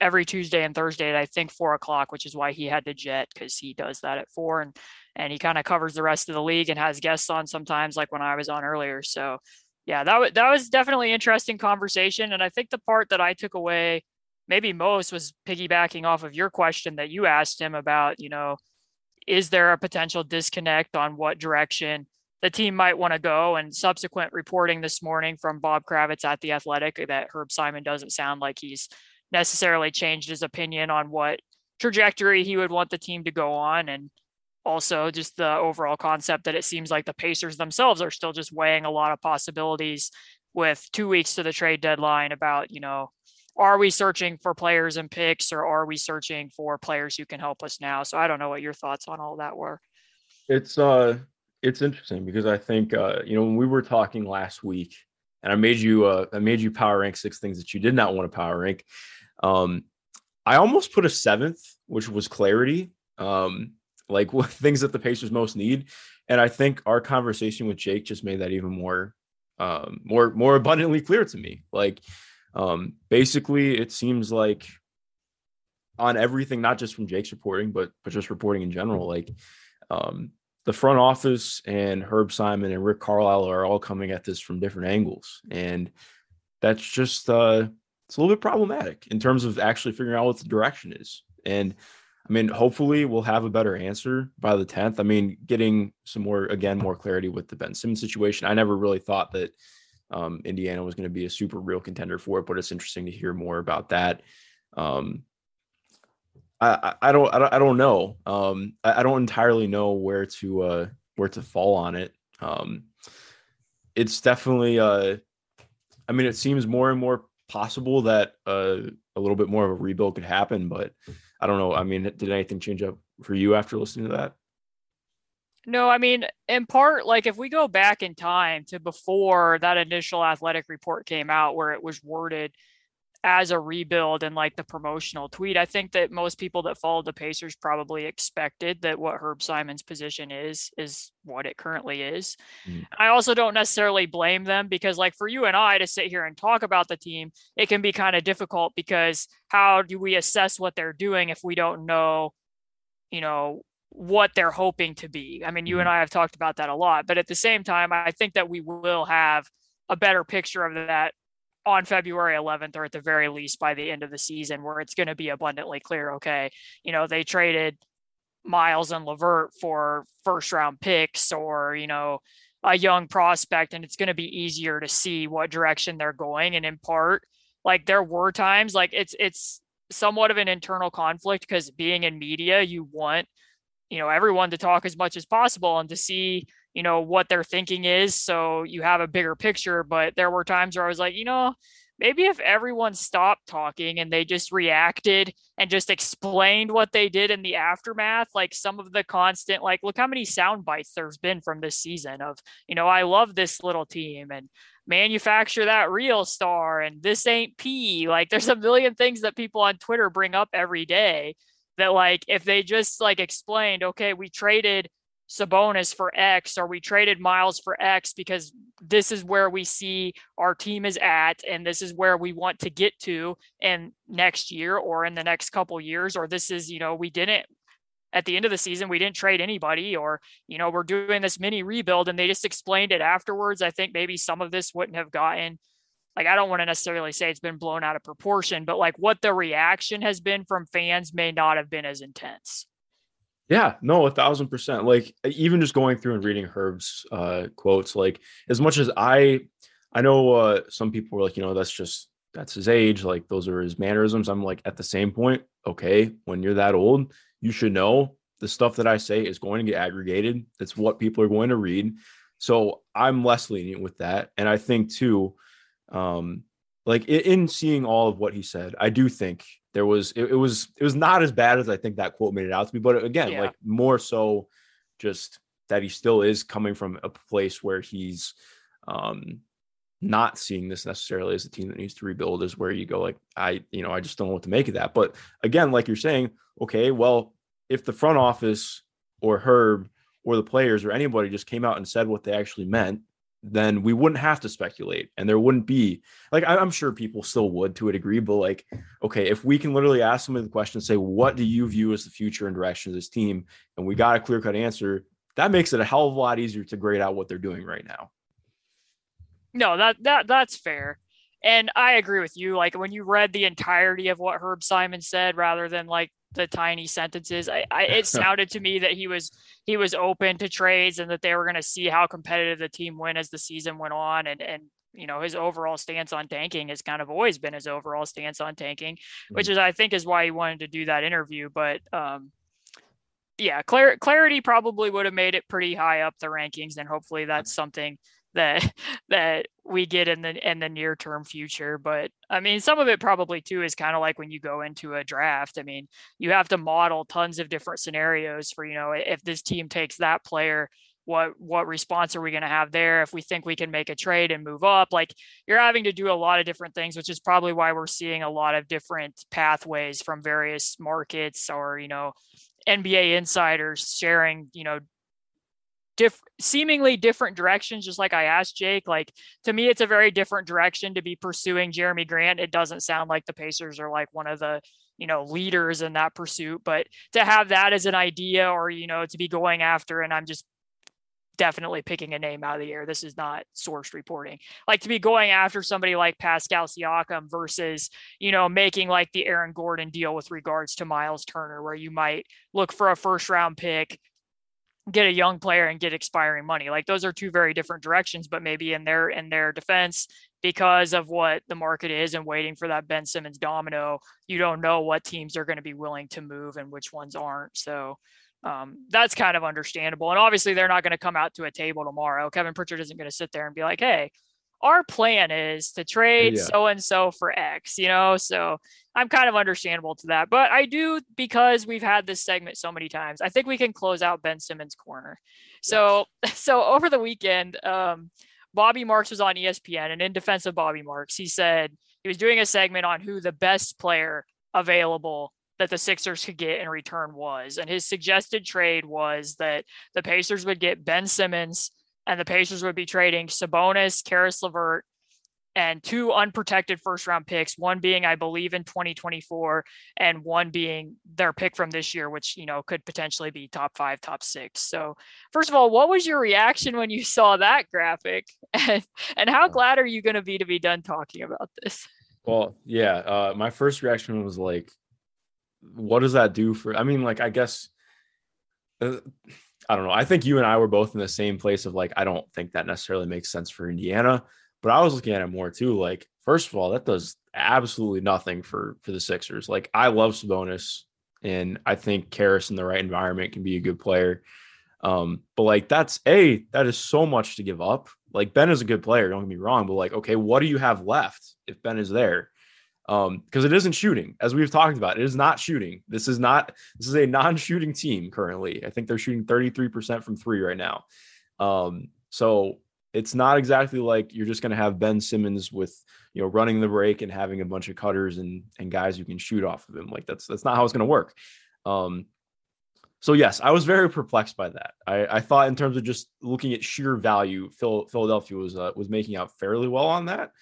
every Tuesday and Thursday at I think 4 o'clock, which is why he had to jet, because he does that at 4, and he kind of covers the rest of the league and has guests on sometimes, like when I was on earlier. So yeah, that was definitely interesting conversation. And I think the part that I took away maybe most was piggybacking off of your question that you asked him about, you know, is there a potential disconnect on what direction the team might want to go? And subsequent reporting this morning from Bob Kravitz at The Athletic that Herb Simon doesn't sound like he's necessarily changed his opinion on what trajectory he would want the team to go on. And also just the overall concept that it seems like the Pacers themselves are still just weighing a lot of possibilities with 2 weeks to the trade deadline about, you know, are we searching for players and picks, or are we searching for players who can help us now? So I don't know what your thoughts on all that were. It's interesting because I think, you know, when we were talking last week and I made you power rank 6 things that you did not want to power rank. I almost put a 7th, which was clarity, like what things that the Pacers most need. And I think our conversation with Jake just made that even more, more abundantly clear to me. Like, basically it seems like on everything, not just from Jake's reporting, but just reporting in general, like, the front office and Herb Simon and Rick Carlisle are all coming at this from different angles. And that's just, it's a little bit problematic in terms of actually figuring out what the direction is. And I mean, hopefully we'll have a better answer by the 10th. I mean, getting some more, again, more clarity with the Ben Simmons situation. I never really thought that Indiana was going to be a super real contender for it, but it's interesting to hear more about that. I don't know. I don't entirely know where to fall on it. It's definitely, I mean, it seems more and more possible that a little bit more of a rebuild could happen, but I don't know. I mean, did anything change up for you after listening to that? No, I mean, in part, like if we go back in time to before that initial Athletic report came out, where it was worded as a rebuild and like the promotional tweet, I think that most people that followed the Pacers probably expected that what Herb Simon's position is what it currently is. Mm. I also don't necessarily blame them, because like for you and I to sit here and talk about the team, it can be kind of difficult, because how do we assess what they're doing if we don't know, you know, what they're hoping to be? I mean, you and I have talked about that a lot, but at the same time, I think that we will have a better picture of that on February 11th, or at the very least by the end of the season, where it's going to be abundantly clear, okay, you know, they traded Miles and Levert for first round picks, or, you know, a young prospect, and it's going to be easier to see what direction they're going. And in part, like there were times like it's somewhat of an internal conflict, because being in media, you want, you know, everyone to talk as much as possible and to see, you know, what their thinking is, so you have a bigger picture. But there were times where I was like, you know, maybe if everyone stopped talking and they just reacted and just explained what they did in the aftermath, like some of the constant, like, look how many sound bites there's been from this season of, you know, I love this little team, and manufacture that real star, and this ain't P. Like there's a million things that people on Twitter bring up every day that like, if they just like explained, okay, we traded Sabonis for X, or we traded Miles for X because this is where we see our team is at, and this is where we want to get to in next year or in the next couple years, or this is, you know, we didn't at the end of the season, we didn't trade anybody, or, you know, we're doing this mini rebuild, and they just explained it afterwards. I think maybe some of this wouldn't have gotten, like, I don't want to necessarily say it's been blown out of proportion, but like what the reaction has been from fans may not have been as intense. Yeah, no, 1,000%. Like, even just going through and reading Herb's quotes, like, as much as I know some people were like, you know, that's his age. Like, those are his mannerisms. I'm like, at the same point, okay, when you're that old, you should know the stuff that I say is going to get aggregated. That's what people are going to read. So I'm less lenient with that. And I think too, like in seeing all of what he said, I do think there was, it was not as bad as I think that quote made it out to be, but again, yeah, like more so just that he still is coming from a place where he's, not seeing this necessarily as a team that needs to rebuild, is where you go like, I just don't know what to make of that. But again, like you're saying, okay, well, if the front office or Herb or the players or anybody just came out and said what they actually meant, then we wouldn't have to speculate. And there wouldn't be like, I'm sure people still would to a degree, but like, okay, if we can literally ask somebody the question and say, what do you view as the future and direction of this team? And we got a clear cut answer, that makes it a hell of a lot easier to grade out what they're doing right now. No, that's fair. And I agree with you. Like, when you read the entirety of what Herb Simon said, rather than like the tiny sentences, it sounded to me that he was open to trades and that they were going to see how competitive the team went as the season went on. And, you know, his overall stance on tanking has kind of always been his overall stance on tanking, which is, I think, is why he wanted to do that interview. But yeah, clarity probably would have made it pretty high up the rankings. And hopefully that's something that we get in the near term future. But I mean, some of it probably too is kind of like when you go into a draft, I mean, you have to model tons of different scenarios for, you know, if this team takes that player, what response are we going to have there? If we think we can make a trade and move up, like, you're having to do a lot of different things, which is probably why we're seeing a lot of different pathways from various markets, or, you know, NBA insiders sharing, you know, seemingly different directions. Just like I asked Jake, like, to me, it's a very different direction to be pursuing Jeremy Grant. It doesn't sound like the Pacers are like one of the, you know, leaders in that pursuit, but to have that as an idea, or, you know, to be going after, and I'm just definitely picking a name out of the air, this is not sourced reporting, like, to be going after somebody like Pascal Siakam versus, you know, making like the Aaron Gordon deal with regards to Miles Turner, where you might look for a first round pick, get a young player, and get expiring money. Like, those are two very different directions, but maybe in their defense, because of what the market is and waiting for that Ben Simmons domino, you don't know what teams are going to be willing to move and which ones aren't. So that's kind of understandable. And obviously they're not going to come out to a table tomorrow. Kevin Pritchard isn't going to sit there and be like, hey, our plan is to trade so-and-so for X, you know? So I'm kind of understandable to that, but I do, because we've had this segment so many times, I think we can close out Ben Simmons' corner. So over the weekend, Bobby Marks was on ESPN, and in defense of Bobby Marks, he said he was doing a segment on who the best player available that the Sixers could get in return was. And his suggested trade was that the Pacers would get Ben Simmons, and the Pacers would be trading Sabonis, Karis Levert, and two unprotected first-round picks, one being, I believe, in 2024, and one being their pick from this year, which, you know, could potentially be top 5, top 6. So, first of all, what was your reaction when you saw that graphic? And how glad are you going to be done talking about this? Well, yeah, my first reaction was like, what does that do for – I mean, like, I guess I don't know. I think you and I were both in the same place of like, I don't think that necessarily makes sense for Indiana, but I was looking at it more too. Like, first of all, that does absolutely nothing for the Sixers. Like, I love Sabonis, and I think Karis in the right environment can be a good player. But like, that is so much to give up. Like, Ben is a good player, don't get me wrong, but like, okay, what do you have left if Ben is there? Because it isn't shooting, as we've talked about. It is not shooting. This is a non-shooting team currently. I think they're shooting 33% from three right now. So it's not exactly like you're just going to have Ben Simmons with, you know, running the break and having a bunch of cutters and guys who can shoot off of him. Like, that's not how it's going to work. So yes, I was very perplexed by that. I thought in terms of just looking at sheer value, Philadelphia was making out fairly well on that.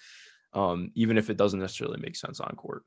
Even if it doesn't necessarily make sense on court.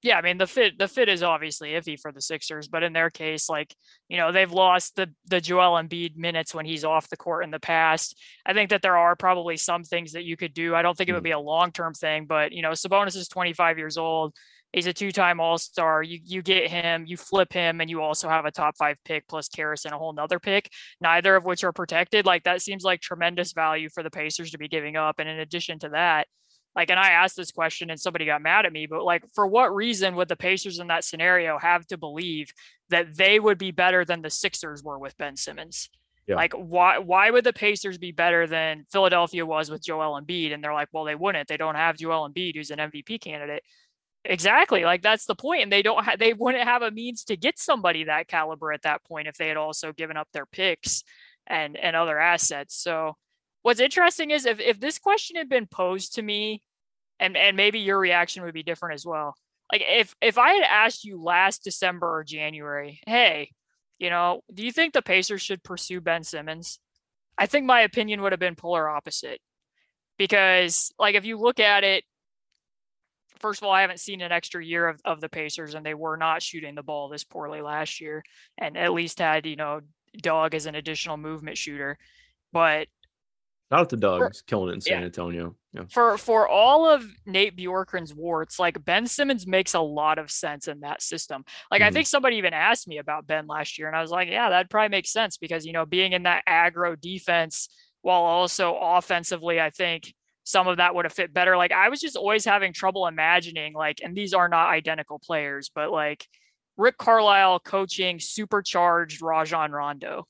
Yeah, I mean, the fit is obviously iffy for the Sixers, but in their case, like, you know, they've lost the Joel Embiid minutes when he's off the court in the past. I think that there are probably some things that you could do. I don't think it would be a long-term thing, but, you know, Sabonis is 25 years old. He's a two-time All-Star. You get him, you flip him, and you also have a top-5 pick plus Karis and a whole nother pick, neither of which are protected. Like, that seems like tremendous value for the Pacers to be giving up. And in addition to that, like, and I asked this question and somebody got mad at me, but like, for what reason would the Pacers in that scenario have to believe that they would be better than the Sixers were with Ben Simmons? Yeah. Like, why would the Pacers be better than Philadelphia was with Joel Embiid? And they're like, well, they wouldn't. They don't have Joel Embiid, who's an MVP candidate. Exactly. Like, that's the point. And they wouldn't have a means to get somebody that caliber at that point if they had also given up their picks and other assets. So what's interesting is if this question had been posed to me, and maybe your reaction would be different as well. Like, if I had asked you last December or January, hey, you know, do you think the Pacers should pursue Ben Simmons? I think my opinion would have been polar opposite, because like, if you look at it, first of all, I haven't seen an extra year of the Pacers, and they were not shooting the ball this poorly last year, and at least had, you know, Dog as an additional movement shooter. But not if the Dog's killing it in San Antonio. Yeah. For all of Nate Bjorkman's warts, like, Ben Simmons makes a lot of sense in that system. Like, I think somebody even asked me about Ben last year, and I was like, yeah, that'd probably make sense because, you know, being in that aggro defense while also offensively, I think some of that would have fit better. Like, I was just always having trouble imagining, like, and these are not identical players, but like Rick Carlisle coaching supercharged Rajon Rondo.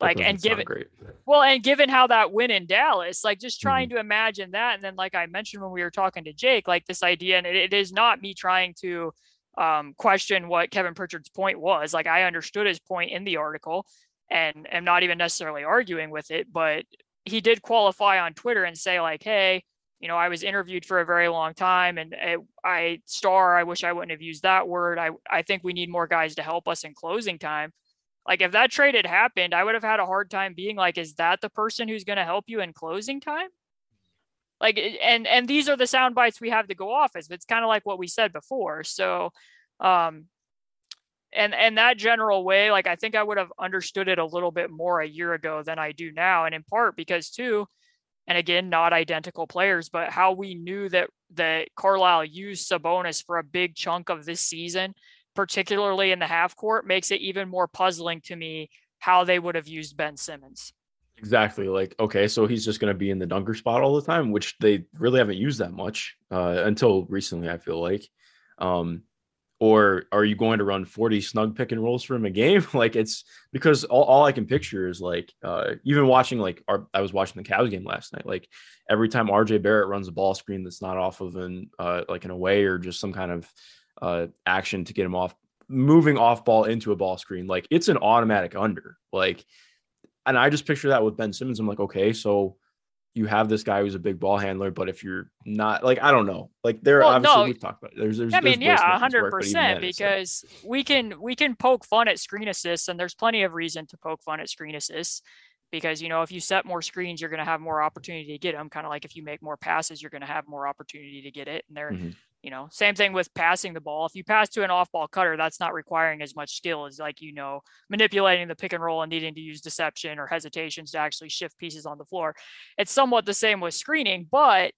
Like, and given how that went in Dallas, like, just trying to imagine that. And then, like I mentioned when we were talking to Jake, like, this idea, and it is not me trying to question what Kevin Pritchard's point was. Like, I understood his point in the article and am not even necessarily arguing with it, but he did qualify on Twitter and say, like, hey, you know, I was interviewed for a very long time, and I wish I wouldn't have used that word. I think we need more guys to help us in closing time. Like, if that trade had happened, I would have had a hard time being like, is that the person who's going to help you in closing time? Like, and these are the sound bites we have to go off as. It's kind of like what we said before. So, and that general way, like, I think I would have understood it a little bit more a year ago than I do now. And in part because too, and again, not identical players, but how we knew that Carlisle used Sabonis for a big chunk of this season, particularly in the half court, makes it even more puzzling to me how they would have used Ben Simmons. Exactly. Like, okay, so he's just going to be in the dunker spot all the time, which they really haven't used that much until recently, I feel like. Or are you going to run 40 snug pick and rolls for him a game? Like, it's because all I can picture is like, even watching, like, I was watching the Cavs game last night. Like, every time RJ Barrett runs a ball screen that's not off of an away or just some kind of action to get him off, moving off ball into a ball screen, like, it's an automatic under. Like, and I just picture that with Ben Simmons. I'm like, okay, so you have this guy who's a big ball handler, but if you're not, like, I don't know, like, there we've talked about it. There's 100%, because we can poke fun at screen assists, and there's plenty of reason to poke fun at screen assists, because, you know, if you set more screens, you're going to have more opportunity to get them, kind of like if you make more passes, you're going to have more opportunity to get it. And they're you know, same thing with passing the ball. If you pass to an off-ball cutter, that's not requiring as much skill as, like, you know, manipulating the pick and roll and needing to use deception or hesitations to actually shift pieces on the floor. It's somewhat the same with screening, but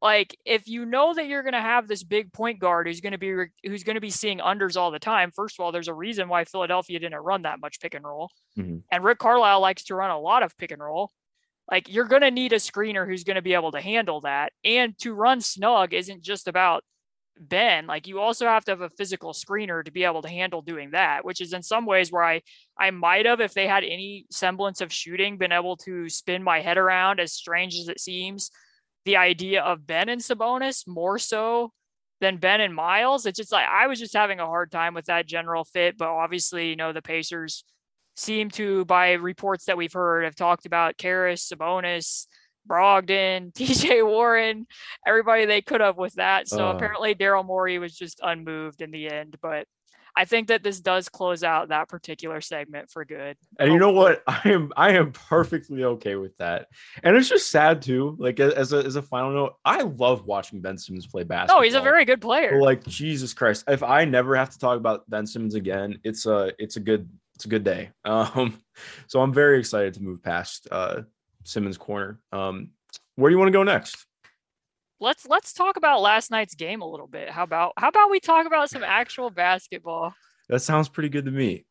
like, if you know that you're going to have this big point guard who's going to be seeing unders all the time, first of all, there's a reason why Philadelphia didn't run that much pick and roll. And Rick Carlisle likes to run a lot of pick and roll. Like, you're going to need a screener who's going to be able to handle that. And to run snug isn't just about Ben. Like, you also have to have a physical screener to be able to handle doing that, which is in some ways where I might have, if they had any semblance of shooting, been able to spin my head around, as strange as it seems, the idea of Ben and Sabonis more so than Ben and Miles. It's just like, I was just having a hard time with that general fit. But obviously, you know, the Pacers seem to, by reports that we've heard, have talked about Karis, Sabonis, Brogdon, TJ Warren, everybody they could have with that. So apparently Daryl Morey was just unmoved in the end. But I think that this does close out that particular segment for good. And you know what? I am perfectly okay with that. And it's just sad too. Like as a final note, I love watching Ben Simmons play basketball. Oh, he's a very good player. Like Jesus Christ. If I never have to talk about Ben Simmons again, it's a good day. So I'm very excited to move past Simmons Corner. Where do you want to go next? Let's talk about last night's game a little bit. How about we talk about some actual basketball? That sounds pretty good to me.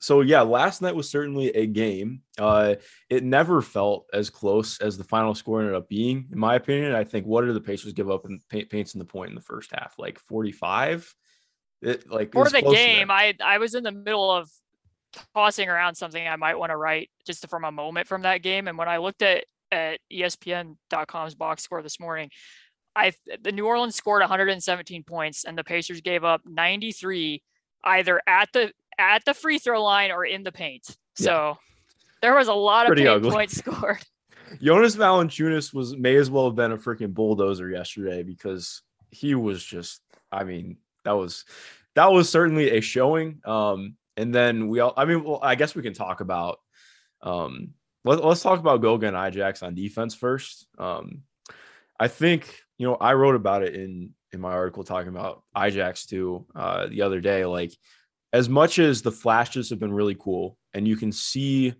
So yeah, last night was certainly a game. It never felt as close as the final score ended up being, in my opinion. I think what did the Pacers give up in points in the first half? Like 45. For the game, I was in the middle of tossing around something I might want to write just from a moment from that game, and when I looked at ESPN.com's box score this morning, the New Orleans scored 117 points and the Pacers gave up 93 either at the free throw line or in the paint. So there was a lot of points scored. Jonas Valanciunas may as well have been a freaking bulldozer yesterday, because he was just, I mean, that was certainly a showing. And then I guess we can talk about, let's talk about Goga and Ajax on defense first. I think, I wrote about it in my article talking about Ajax too the other day. Like, as much as the flashes have been really cool and you can see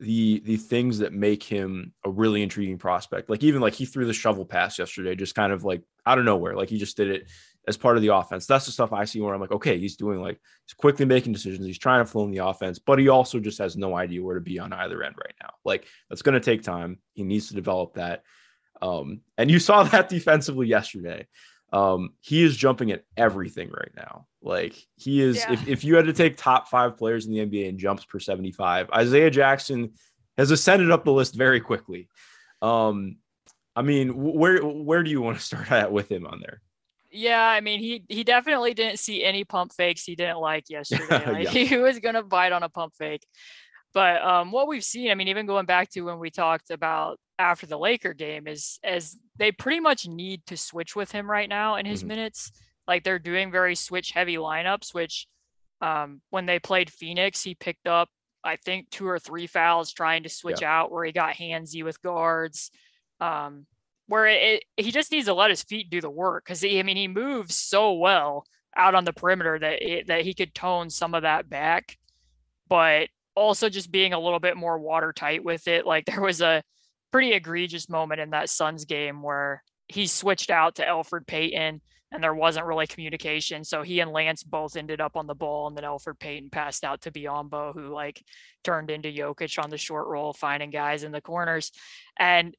the things that make him a really intriguing prospect, like even like he threw the shovel pass yesterday, just kind of like out of nowhere, like he just did it as part of the offense. That's the stuff I see where I'm like, okay, he's doing, like, he's quickly making decisions. He's trying to flow in the offense, but he also just has no idea where to be on either end right now. Like, that's going to take time. He needs to develop that. And you saw that defensively yesterday. He is jumping at everything right now. Like, he is, if you had to take top five players in the NBA in jumps per 75, Isaiah Jackson has ascended up the list very quickly. I mean, where do you want to start at with him on there? Yeah, I mean, he definitely didn't see any pump fakes he didn't like yesterday. Like, he was going to bite on a pump fake. But what we've seen, I mean, even going back to when we talked about after the Laker game, is they pretty much need to switch with him right now in his minutes. Like, they're doing very switch-heavy lineups, which when they played Phoenix, he picked up, I think, 2 or 3 fouls trying to switch out, where he got handsy with guards. Where he just needs to let his feet do the work, because he moves so well out on the perimeter that he could tone some of that back, but also just being a little bit more watertight with it. Like, there was a pretty egregious moment in that Suns game where he switched out to Elfrid Payton and there wasn't really communication. So he and Lance both ended up on the ball, and then Elfrid Payton passed out to Biyombo, who like turned into Jokic on the short roll, finding guys in the corners. And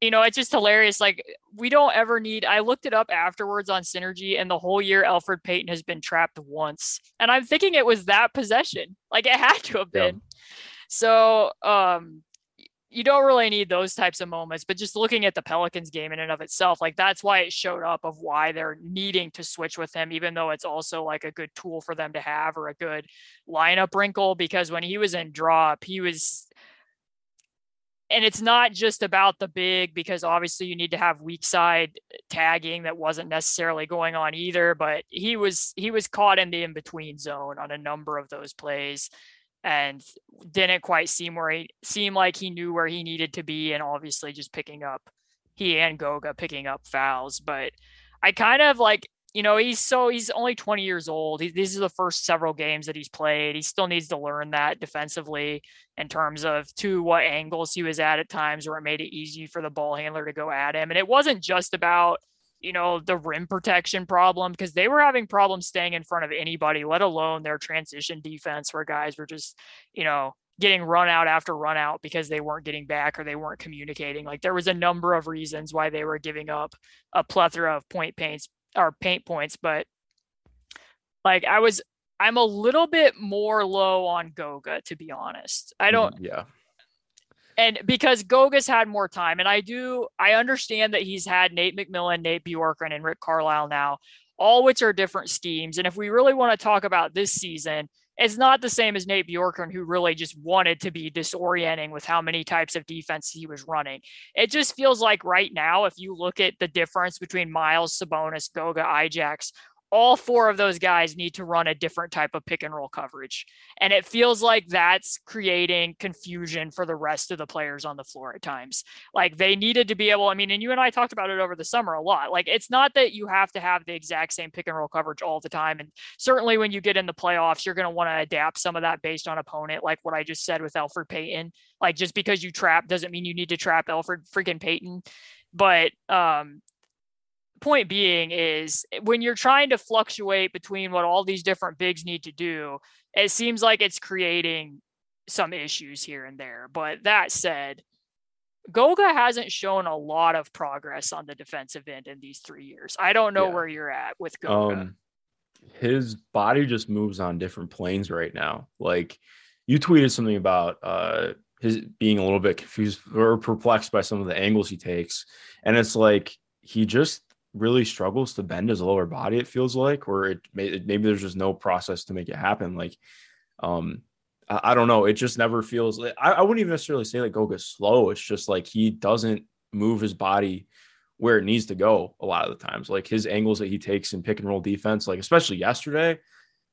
it's just hilarious. Like, we don't ever need, I looked it up afterwards on Synergy, and the whole year Elfrid Payton has been trapped once. And I'm thinking it was that possession. Like, it had to have been. Yeah. So you don't really need those types of moments, but just looking at the Pelicans game in and of itself, like, that's why it showed up of why they're needing to switch with him, even though it's also like a good tool for them to have, or a good lineup wrinkle, because when he was in drop, he was, and it's not just about the big, because obviously you need to have weak side tagging that wasn't necessarily going on either, but he was caught in the in-between zone on a number of those plays and didn't quite seem like he knew where he needed to be. And obviously just Goga picking up fouls. But I kind of like, he's only 20 years old. These are the first several games that he's played. He still needs to learn that defensively in terms of to what angles he was at times where it made it easy for the ball handler to go at him. And it wasn't just about, the rim protection problem, because they were having problems staying in front of anybody, let alone their transition defense, where guys were just, getting run out after run out because they weren't getting back or they weren't communicating. Like, there was a number of reasons why they were giving up a plethora of paint points, but like I'm a little bit more low on Goga, to be honest. I don't, and because Goga's had more time, and I understand that he's had Nate McMillan, Nate Bjorkman, and Rick Carlisle now, all which are different schemes. And if we really want to talk about this season, it's not the same as Nate Bjorkman, who really just wanted to be disorienting with how many types of defense he was running. It just feels like right now, if you look at the difference between Miles, Sabonis, Goga, Ajax, all four of those guys need to run a different type of pick and roll coverage. And it feels like that's creating confusion for the rest of the players on the floor at times. Like they needed to be able, I mean, and you and I talked about it over the summer a lot. Like it's not that you have to have the exact same pick and roll coverage all the time. And certainly when you get in the playoffs, you're going to want to adapt some of that based on opponent. Like what I just said with Elfrid Payton, like just because you trap doesn't mean you need to trap Elfrid freaking Payton. But, point being is when you're trying to fluctuate between what all these different bigs need to do, it seems like it's creating some issues here and there. But that said, Goga hasn't shown a lot of progress on the defensive end in these 3 years. I don't know where you're at with Goga. His body just moves on different planes right now. Like you tweeted something about, his being a little bit confused or perplexed by some of the angles he takes. And it's like, he just really struggles to bend his lower body, it feels like, or maybe there's just no process to make it happen. Like, I don't know. It just never feels like, I wouldn't even necessarily say like Goga's slow. It's just like, he doesn't move his body where it needs to go. A lot of the times, like his angles that he takes in pick and roll defense, like especially yesterday,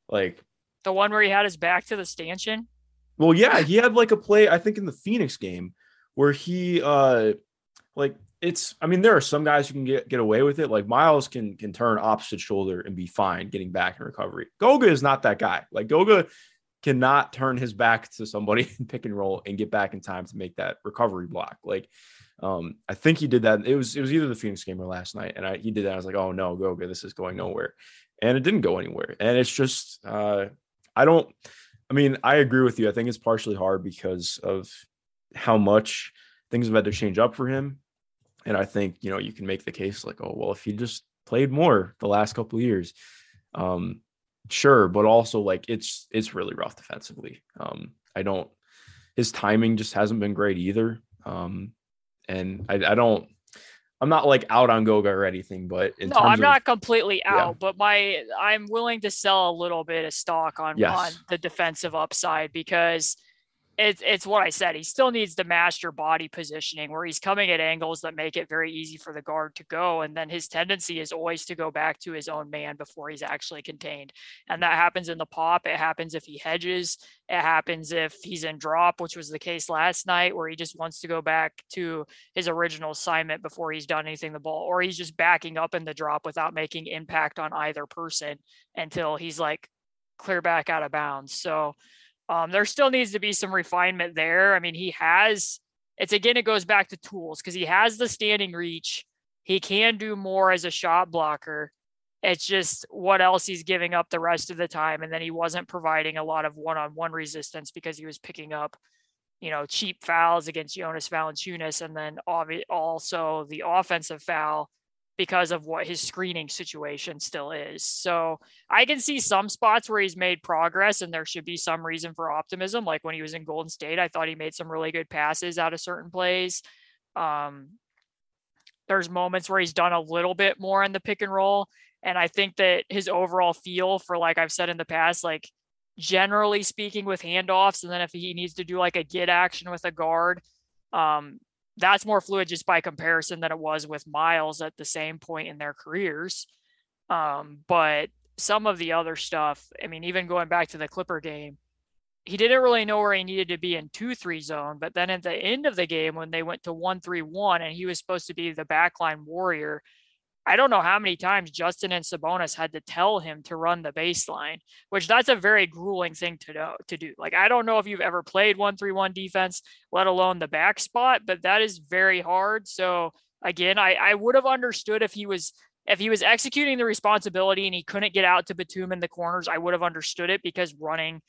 like the one where he had his back to the stanchion. Well, yeah, he had like a play, I think in the Phoenix game where he like, it's, I mean, there are some guys who can get away with it. Like Miles can turn opposite shoulder and be fine getting back in recovery. Goga is not that guy. Like Goga cannot turn his back to somebody and pick and roll and get back in time to make that recovery block. Like I think he did that. It was either the Phoenix game or last night. And he did that. I was like, oh no, Goga, this is going nowhere. And it didn't go anywhere. And it's just, I agree with you. I think it's partially hard because of how much things have had to change up for him. And I think, you know, you can make the case like, oh, well, if he just played more the last couple of years, sure. But also like, it's really rough defensively. His timing just hasn't been great either. I'm not like out on Goga or anything, but I'm not completely out, but I'm willing to sell a little bit of stock on the defensive upside because it's what I said. He still needs to master body positioning where he's coming at angles that make it very easy for the guard to go. And then his tendency is always to go back to his own man before he's actually contained. And that happens in the pop. It happens if he hedges. It happens if he's in drop, which was the case last night, where he just wants to go back to his original assignment before he's done anything the ball, or he's just backing up in the drop without making impact on either person until he's like clear back out of bounds. So there still needs to be some refinement there. I mean, it goes back to tools because he has the standing reach. He can do more as a shot blocker. It's just what else he's giving up the rest of the time. And then he wasn't providing a lot of one-on-one resistance because he was picking up, you know, cheap fouls against Jonas Valanciunas. And then also the offensive foul because of what his screening situation still is. So I can see some spots where he's made progress and there should be some reason for optimism. Like when he was in Golden State, I thought he made some really good passes out of certain plays. There's moments where he's done a little bit more in the pick and roll. And I think that his overall feel for, like I've said in the past, like generally speaking with handoffs, and then if he needs to do like a get action with a guard, that's more fluid just by comparison than it was with Miles at the same point in their careers. But some of the other stuff, I mean, even going back to the Clipper game, he didn't really know where he needed to be in 2-3 zone. But then at the end of the game, when they went to 1-3-1 and he was supposed to be the backline warrior, I don't know how many times Justin and Sabonis had to tell him to run the baseline, which that's a very grueling thing to do. Like, I don't know if you've ever played 1-3-1 defense, let alone the back spot, but that is very hard. So again, I would have understood if he was executing the responsibility and he couldn't get out to Batum in the corners, I would have understood it because running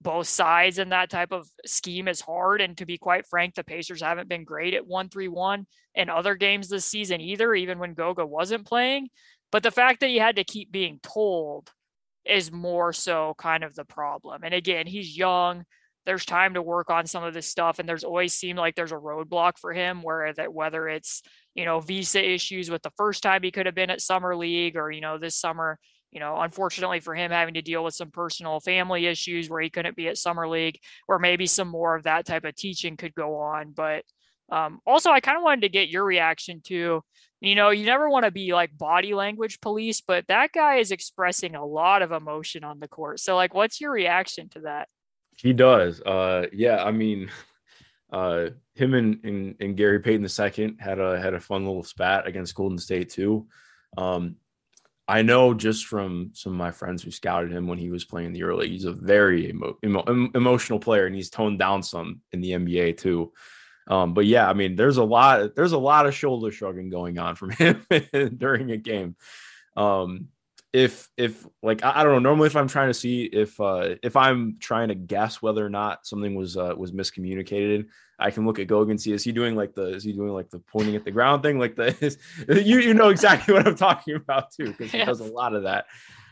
both sides in that type of scheme is hard. And to be quite frank, the Pacers haven't been great at 1-3-1 in other games this season either, even when Goga wasn't playing. But the fact that he had to keep being told is more so kind of the problem. And again, he's young. There's time to work on some of this stuff. And there's always seemed like there's a roadblock for him whether it's, you know, visa issues with the first time he could have been at Summer League or, you know, this summer, you know, unfortunately for him having to deal with some personal family issues where he couldn't be at Summer League, or maybe some more of that type of teaching could go on. But also I kind of wanted to get your reaction to You know, you never want to be like body language police, but that guy is expressing a lot of emotion on the court. So like, what's your reaction to that? He does. Yeah. I mean, him and Gary Payton II had a fun little spat against Golden State too. I know just from some of my friends who scouted him when he was playing in the EuroLeague, he's a very emotional player, and he's toned down some in the NBA too. But yeah, I mean, there's a lot of shoulder shrugging going on from him during a game. If like, I don't know, normally if I'm trying to see if I'm trying to guess whether or not something was miscommunicated, I can look at Gog and see, is he doing like the pointing at the ground thing? Like you know exactly what I'm talking about too, because he does a lot of that.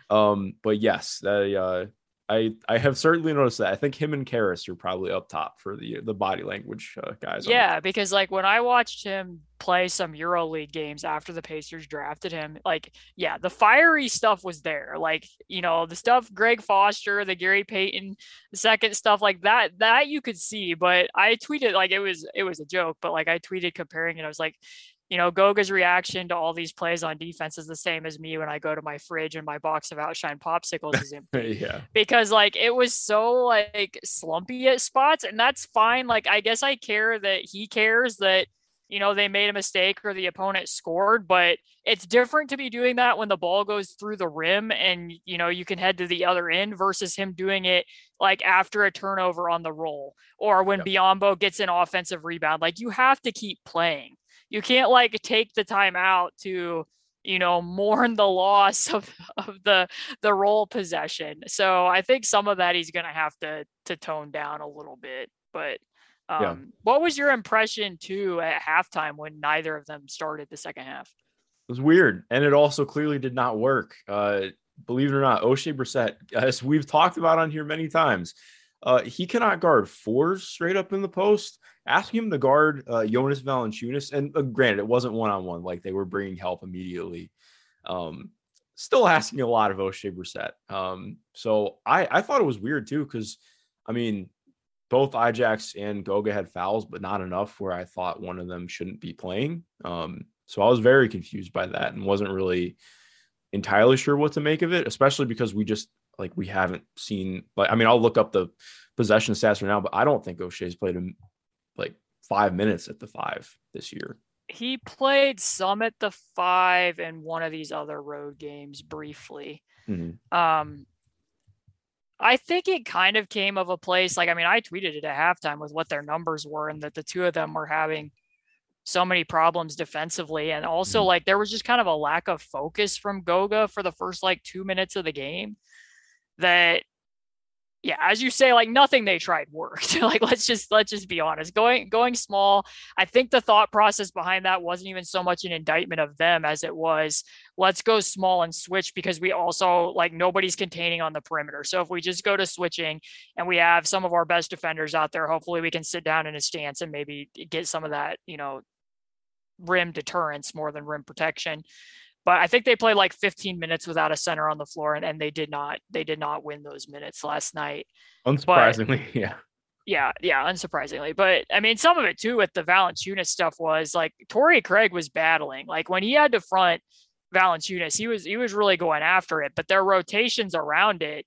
But yes, I have certainly noticed that. I think him and Karis are probably up top for the body language guys. Yeah, because like when I watched him play some EuroLeague games after the Pacers drafted him, like, yeah, the fiery stuff was there. Like, you know, the stuff, Greg Foster, the Gary Payton II stuff like that you could see. But I tweeted, like, it was a joke, but like I tweeted comparing it. I was like, you know, Goga's reaction to all these plays on defense is the same as me when I go to my fridge and my box of Outshine popsicles is empty. Yeah. Because like it was so like slumpy at spots, and that's fine. Like, I guess I care that he cares that, you know, they made a mistake or the opponent scored, but it's different to be doing that when the ball goes through the rim and, you know, you can head to the other end versus him doing it like after a turnover on the roll or when Biyombo gets an offensive rebound. Like, you have to keep playing. You can't like take the time out to, you know, mourn the loss of the role possession. So I think some of that he's going to have to tone down a little bit. But What was your impression too at halftime when neither of them started the second half? It was weird. And it also clearly did not work. Believe it or not, O'Shea Brissett, as we've talked about on here many times, he cannot guard fours straight up in the post. Asking him to guard Jonas Valanciunas, and granted, it wasn't one-on-one, like they were bringing help immediately. Still asking a lot of O'Shea Brissett. So I thought it was weird too, because I mean, both Ajax and Goga had fouls, but not enough where I thought one of them shouldn't be playing. So I was very confused by that and wasn't really entirely sure what to make of it, especially because we haven't seen, like, I mean, I'll look up the possession stats right now, but I don't think O'Shea's played him like 5 minutes at the five this year. He played some at the five in one of these other road games briefly. Mm-hmm. I think it kind of came of a place. Like, I mean, I tweeted it at halftime with what their numbers were and that the two of them were having so many problems defensively. And also like, there was just kind of a lack of focus from Goga for the first like 2 minutes of the game that, yeah, as you say, like nothing they tried worked. Like, let's just be honest. Going small. I think the thought process behind that wasn't even so much an indictment of them as it was, let's go small and switch because we also like nobody's containing on the perimeter. So if we just go to switching and we have some of our best defenders out there, hopefully we can sit down in a stance and maybe get some of that, you know, rim deterrence more than rim protection. But I think they played like 15 minutes without a center on the floor, and they did not win those minutes last night. Unsurprisingly, but, yeah, unsurprisingly. But I mean, some of it too with the Valanciunas stuff was like Torrey Craig was battling. Like when he had to front Valanciunas, he was really going after it. But their rotations around it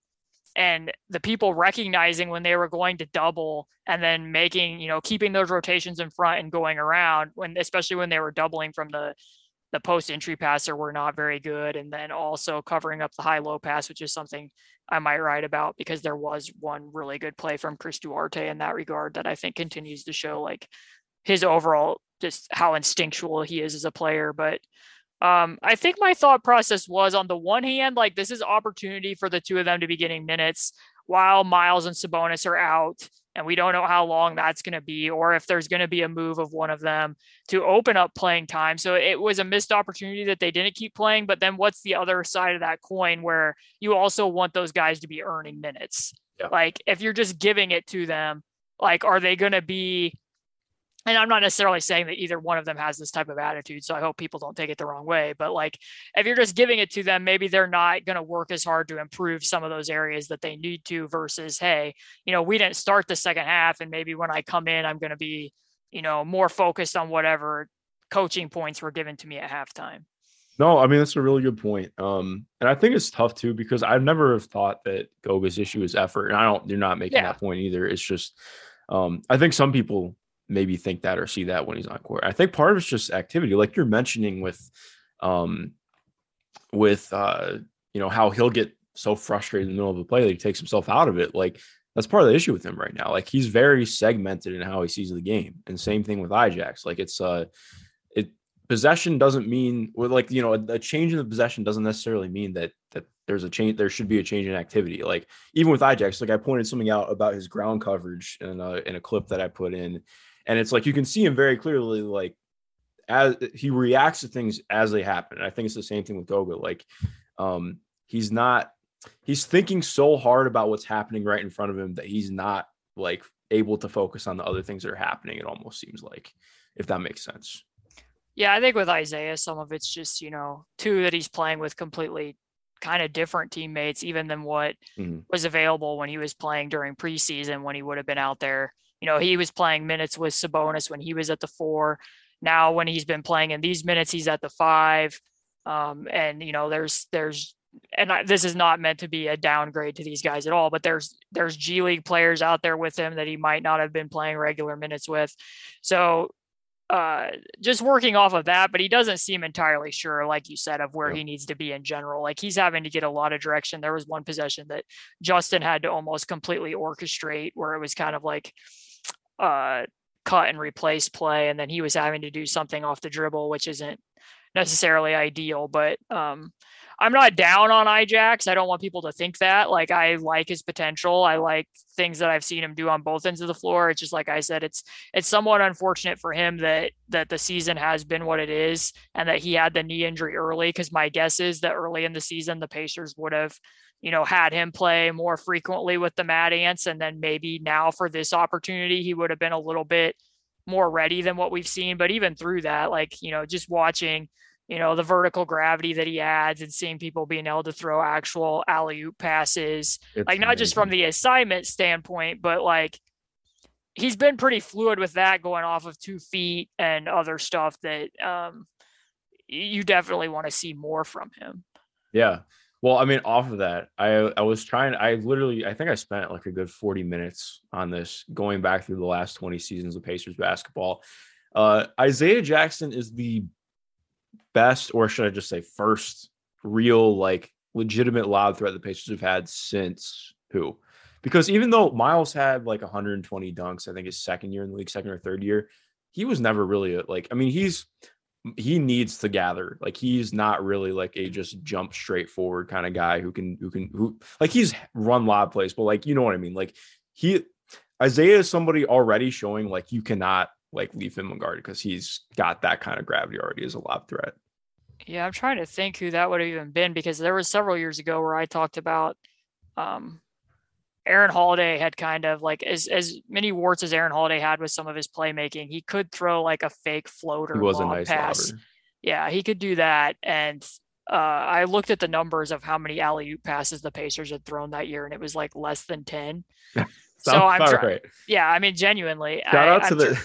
and the people recognizing when they were going to double and then making, you know, keeping those rotations in front and going around when, especially when they were doubling from the post entry passer were not very good. And then also covering up the high low pass, which is something I might write about because there was one really good play from Chris Duarte in that regard that I think continues to show like his overall, just how instinctual he is as a player. But I think my thought process was, on the one hand, like this is opportunity for the two of them to be getting minutes while Miles and Sabonis are out. And we don't know how long that's going to be, or if there's going to be a move of one of them to open up playing time. So it was a missed opportunity that they didn't keep playing. But then what's the other side of that coin where you also want those guys to be earning minutes? Yeah. Like if you're just giving it to them, like, are they going to be, and I'm not necessarily saying that either one of them has this type of attitude, so I hope people don't take it the wrong way, but like if you're just giving it to them, maybe they're not going to work as hard to improve some of those areas that they need to versus, hey, you know, we didn't start the second half and maybe when I come in, I'm going to be, you know, more focused on whatever coaching points were given to me at halftime. No, I mean, that's a really good point. And I think it's tough too, because I've never have thought that Goga's issue is effort. And you're not making that point either. It's just, I think some people maybe think that or see that when he's on court. I think part of it's just activity, like you're mentioning with you know, how he'll get so frustrated in the middle of a play that he takes himself out of it. Like, that's part of the issue with him right now. Like, he's very segmented in how he sees the game. And same thing with Ajax. Like, it's possession doesn't mean, like, you know, a change in the possession doesn't necessarily mean that there's a change. There should be a change in activity. Like, even with Ajax, like I pointed something out about his ground coverage in a clip that I put in, and it's like, you can see him very clearly, like, as he reacts to things as they happen. And I think it's the same thing with Goga. Like, he's thinking so hard about what's happening right in front of him that he's not, like, able to focus on the other things that are happening. It almost seems like, if that makes sense. Yeah, I think with Isaiah, some of it's just, you know, two that he's playing with completely kind of different teammates, even than what was available when he was playing during preseason, when he would have been out there. You know, he was playing minutes with Sabonis when he was at the 4. Now, when he's been playing in these minutes, he's at the 5. And, you know, this is not meant to be a downgrade to these guys at all, but there's G League players out there with him that he might not have been playing regular minutes with. So, just working off of that, but he doesn't seem entirely sure, like you said, of where he needs to be in general. Like, he's having to get a lot of direction. There was one possession that Justin had to almost completely orchestrate, where it was kind of like cut and replace play. And then he was having to do something off the dribble, which isn't necessarily ideal, but I'm not down on Ajax. I don't want people to think that. Like, I like his potential. I like things that I've seen him do on both ends of the floor. It's just, like I said, it's somewhat unfortunate for him that the season has been what it is, and that he had the knee injury early, because my guess is that early in the season, the Pacers would have, you know, had him play more frequently with the Mad Ants. And then maybe now for this opportunity, he would have been a little bit more ready than what we've seen. But even through that, like, you know, just watching, you know, the vertical gravity that he adds and seeing people being able to throw actual alley-oop passes, it's like, not amazing. Just from the assignment standpoint, but like, he's been pretty fluid with that, going off of 2 feet and other stuff that you definitely want to see more from him. Yeah. Well, I mean, off of that, I think I spent like a good 40 minutes on this, going back through the last 20 seasons of Pacers basketball. Isaiah Jackson is the best, or should I just say first, real, like, legitimate lob threat the Pacers have had since who? Because even though Miles had like 120 dunks, I think his second year in the league, second or third year, he was never really he needs to gather. Like, he's not really like a just jump straight forward kind of guy who like, he's run lob plays, but like, you know what I mean? Like, Isaiah is somebody already showing, like, you cannot like leave him unguarded, because he's got that kind of gravity already as a lob threat. Yeah. I'm trying to think who that would have even been, because there was several years ago where I talked about, Aaron Holiday had kind of like as many warts as Aaron Holiday had with some of his playmaking, he could throw like a fake floater. He was a nice pass. Lobber. Yeah, he could do that. And I looked at the numbers of how many alley-oop passes the Pacers had thrown that year, and it was like less than 10. So I'm trying. Yeah, I mean, genuinely. Sorry,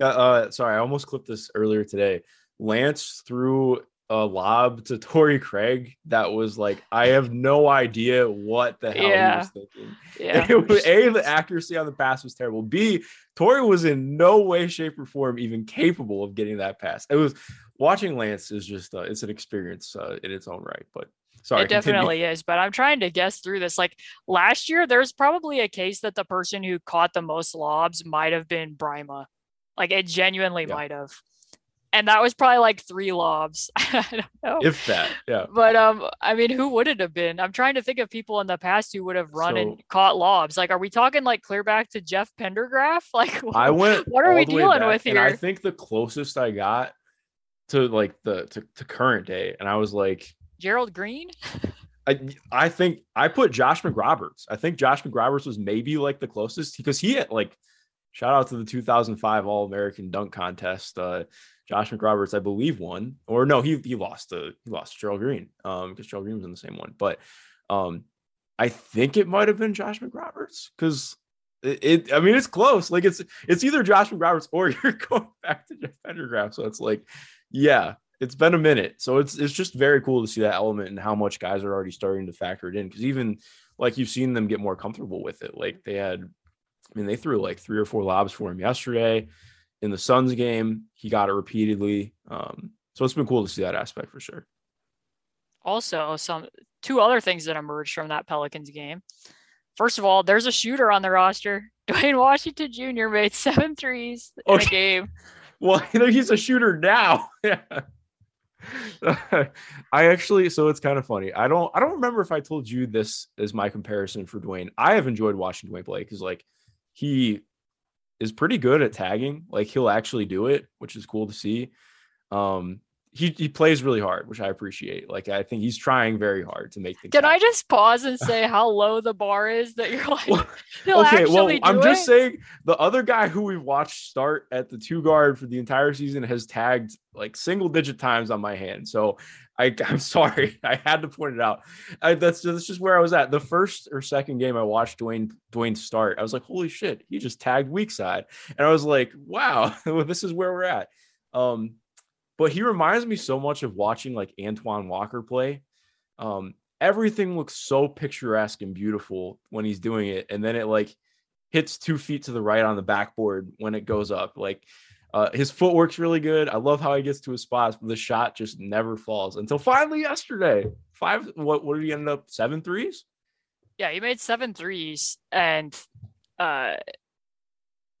I almost clipped this earlier today. Lance threw a lob to Torrey Craig that was like, I have no idea what the hell he was thinking. Yeah. It was, A, the accuracy on the pass was terrible. B, Torrey was in no way, shape, or form even capable of getting that pass. It was, watching Lance is just it's an experience in its own right. But sorry, it definitely is. But I'm trying to guess through this. Like, last year, there's probably a case that the person who caught the most lobs might have been Brima. Like, it genuinely might have. And that was probably like 3 lobs. I don't know. If that, yeah. But, I mean, who would it have been? I'm trying to think of people in the past who would have run and caught lobs. Like, are we talking like clear back to Jeff Pendergraph? Like, what are we dealing with here? I think the closest I got to like to current day, and I was like, Gerald Green? I think I put Josh McRoberts. I think Josh McRoberts was maybe like the closest, because he had like, shout out to the 2005 All-American Dunk Contest. Josh McRoberts, I believe, won, or no, he lost to Gerald Green, because Gerald Green was in the same one. But I think it might have been Josh McRoberts, because I mean, it's close. Like it's either Josh Roberts or you're going back to Jeff Pendergraph. So it's like, yeah, it's been a minute. So it's just very cool to see that element and how much guys are already starting to factor it in. Because even like you've seen them get more comfortable with it. Like they had, I mean, they threw like 3 or 4 lobs for him yesterday in the Suns game. He got it repeatedly. So it's been cool to see that aspect for sure. Also, two other things that emerged from that Pelicans game. First of all, there's a shooter on the roster. Duane Washington Jr. made 7 threes in a game. Well, he's a shooter now. Yeah. So it's kind of funny. I don't remember if I told you this as my comparison for Duane. I have enjoyed watching Duane play because like he is pretty good at tagging. Like he'll actually do it, which is cool to see. He plays really hard, which I appreciate. Like, I think he's trying very hard to make things happen. I just pause and say how low the bar is that you're like, I'm just saying the other guy who we've watched start at the 2 guard for the entire season has tagged like single digit times on my hand. So I'm sorry. I had to point it out. That's just where I was at. The first or second game I watched Duane start, I was like, holy shit, he just tagged weak side. And I was like, wow, this is where we're at. But he reminds me so much of watching like Antoine Walker play. Everything looks so picturesque and beautiful when he's doing it. And then it like hits 2 feet to the right on the backboard when it goes up. Like his footwork's really good. I love how he gets to his spots, but the shot just never falls until finally yesterday. 5. What did he end up? 7 threes? Yeah, he made 7 threes. And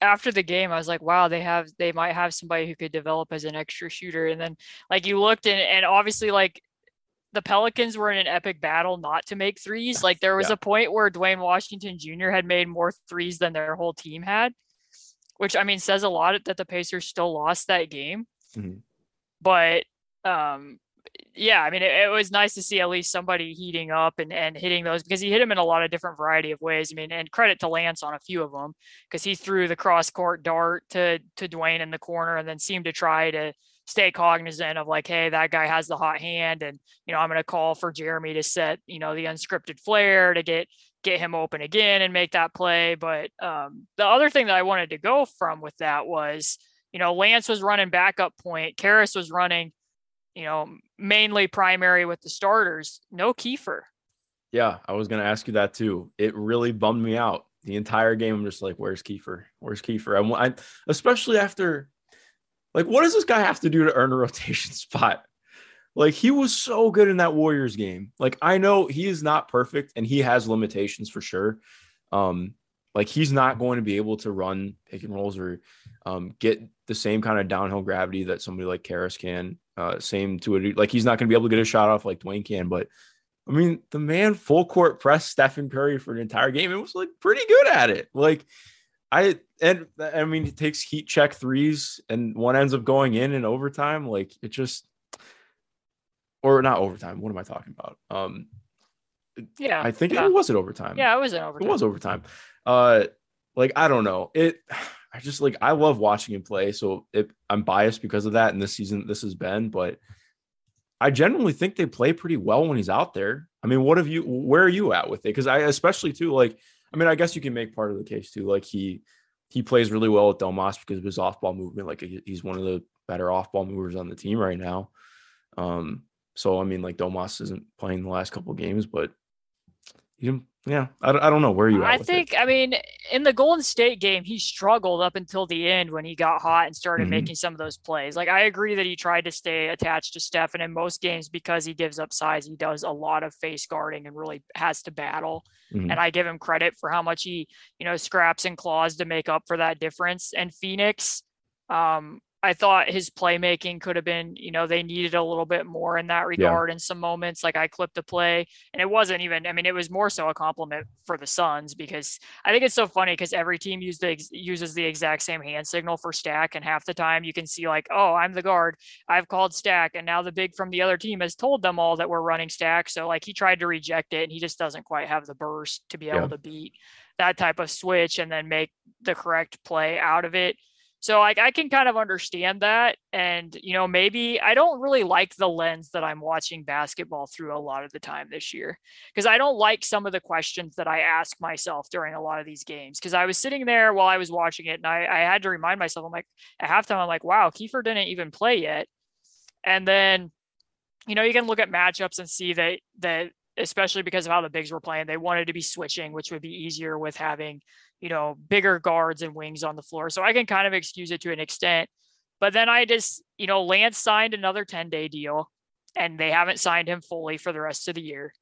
after the game, I was like, wow, they might have somebody who could develop as an extra shooter. And then like you looked and obviously like the Pelicans were in an epic battle not to make threes. Like there was a point where Duane Washington Jr. had made more threes than their whole team had, which I mean, says a lot that the Pacers still lost that game. Mm-hmm. But yeah, I mean, it was nice to see at least somebody heating up and hitting those because he hit him in a lot of different variety of ways. I mean, and credit to Lance on a few of them because he threw the cross court dart to Duane in the corner and then seemed to try to stay cognizant of like, hey, that guy has the hot hand. And, you know, I'm going to call for Jeremy to set, you know, the unscripted flare to get him open again and make that play. But the other thing that I wanted to go from with that was, you know, Lance was running backup point. Karis was running, you know, mainly primary with the starters, no Kiefer. Yeah, I was going to ask you that too. It really bummed me out the entire game. I'm just like, where's Kiefer? Where's Kiefer? I especially after, like, what does this guy have to do to earn a rotation spot? Like, he was so good in that Warriors game. Like, I know he is not perfect and he has limitations for sure. Like, he's not going to be able to run pick and rolls or get the same kind of downhill gravity that somebody like Karis can. Same to it. Like, he's not going to be able to get a shot off like Duane can. But, I mean, the man full court pressed Stephen Curry for an entire game. It was, like, pretty good at it. Like, I mean, he takes heat check threes and one ends up going in overtime. Like, it just – or not overtime. What am I talking about? Yeah. I think it was in overtime. Yeah, it was in overtime. It was overtime. Like, I don't know. I just like, I love watching him play. So I'm biased because of that. And this season, this has been, but I generally think they play pretty well when he's out there. I mean, where are you at with it? Cause I, especially too, like, I mean, I guess you can make part of the case too. Like he plays really well with Domas because of his off ball movement. Like he's one of the better off ball movers on the team right now. So, I mean, like Domas isn't playing the last couple of games, but yeah, I don't know where you are. I think, I mean, in the Golden State game, he struggled up until the end when he got hot and started making some of those plays. Like, I agree that he tried to stay attached to Steph, and in most games, because he gives up size, he does a lot of face guarding and really has to battle. Mm-hmm. And I give him credit for how much he, you know, scraps and claws to make up for that difference. And Phoenix, I thought his playmaking could have been, you know, they needed a little bit more in that regard in some moments. Like I clipped a play and it wasn't even, I mean, it was more so a compliment for the Suns because I think it's so funny because every team uses the exact same hand signal for stack. And half the time you can see like, oh, I'm the guard. I've called stack. And now the big from the other team has told them all that we're running stack. So like he tried to reject it and he just doesn't quite have the burst to be able to beat that type of switch and then make the correct play out of it. So I can kind of understand that. And, you know, maybe I don't really like the lens that I'm watching basketball through a lot of the time this year, because I don't like some of the questions that I ask myself during a lot of these games. Because I was sitting there while I was watching it and I had to remind myself, I'm like, at halftime, I'm like, wow, Kiefer didn't even play yet. And then, you know, you can look at matchups and see that especially because of how the bigs were playing, they wanted to be switching, which would be easier with having, you know, bigger guards and wings on the floor. So I can kind of excuse it to an extent, but then I just, you know, Lance signed another 10-day deal and they haven't signed him fully for the rest of the year.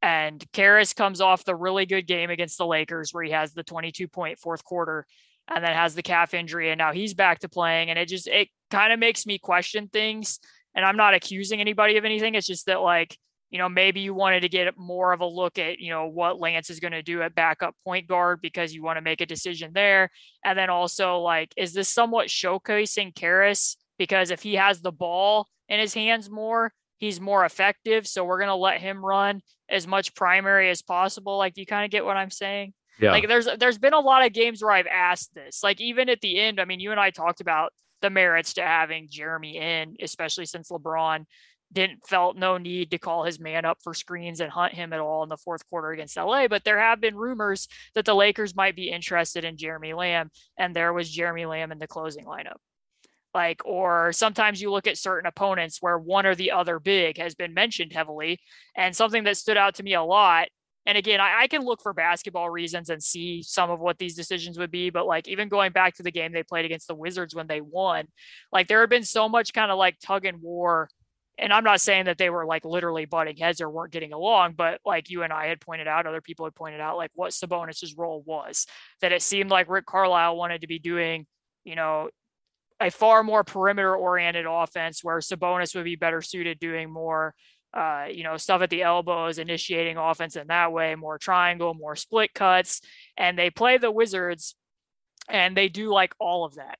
And Karis comes off the really good game against the Lakers where he has the 22-point fourth quarter and then has the calf injury. And now he's back to playing. And it kind of makes me question things, and I'm not accusing anybody of anything. It's just that, like, you know, maybe you wanted to get more of a look at, you know, what Lance is going to do at backup point guard because you want to make a decision there. And then also, like, is this somewhat showcasing Karis? Because if he has the ball in his hands more, he's more effective. So we're going to let him run as much primary as possible. Like, you kind of get what I'm saying? Yeah. Like, there's been a lot of games where I've asked this, like, even at the end. I mean, you and I talked about the merits to having Jeremy in, especially since LeBron felt no need to call his man up for screens and hunt him at all in the fourth quarter against LA. But there have been rumors that the Lakers might be interested in Jeremy Lamb, and there was Jeremy Lamb in the closing lineup. Like, or sometimes you look at certain opponents where one or the other big has been mentioned heavily. And something that stood out to me a lot, and again, I can look for basketball reasons and see some of what these decisions would be, but, like, even going back to the game they played against the Wizards when they won, like, there had been so much kind of, like, tug and war. And I'm not saying that they were, like, literally butting heads or weren't getting along, but, like, you and I had pointed out, other people had pointed out, like, what Sabonis's role was, that it seemed like Rick Carlisle wanted to be doing, you know, a far more perimeter oriented offense where Sabonis would be better suited doing more, you know, stuff at the elbows, initiating offense in that way, more triangle, more split cuts. And they play the Wizards and they do, like, all of that.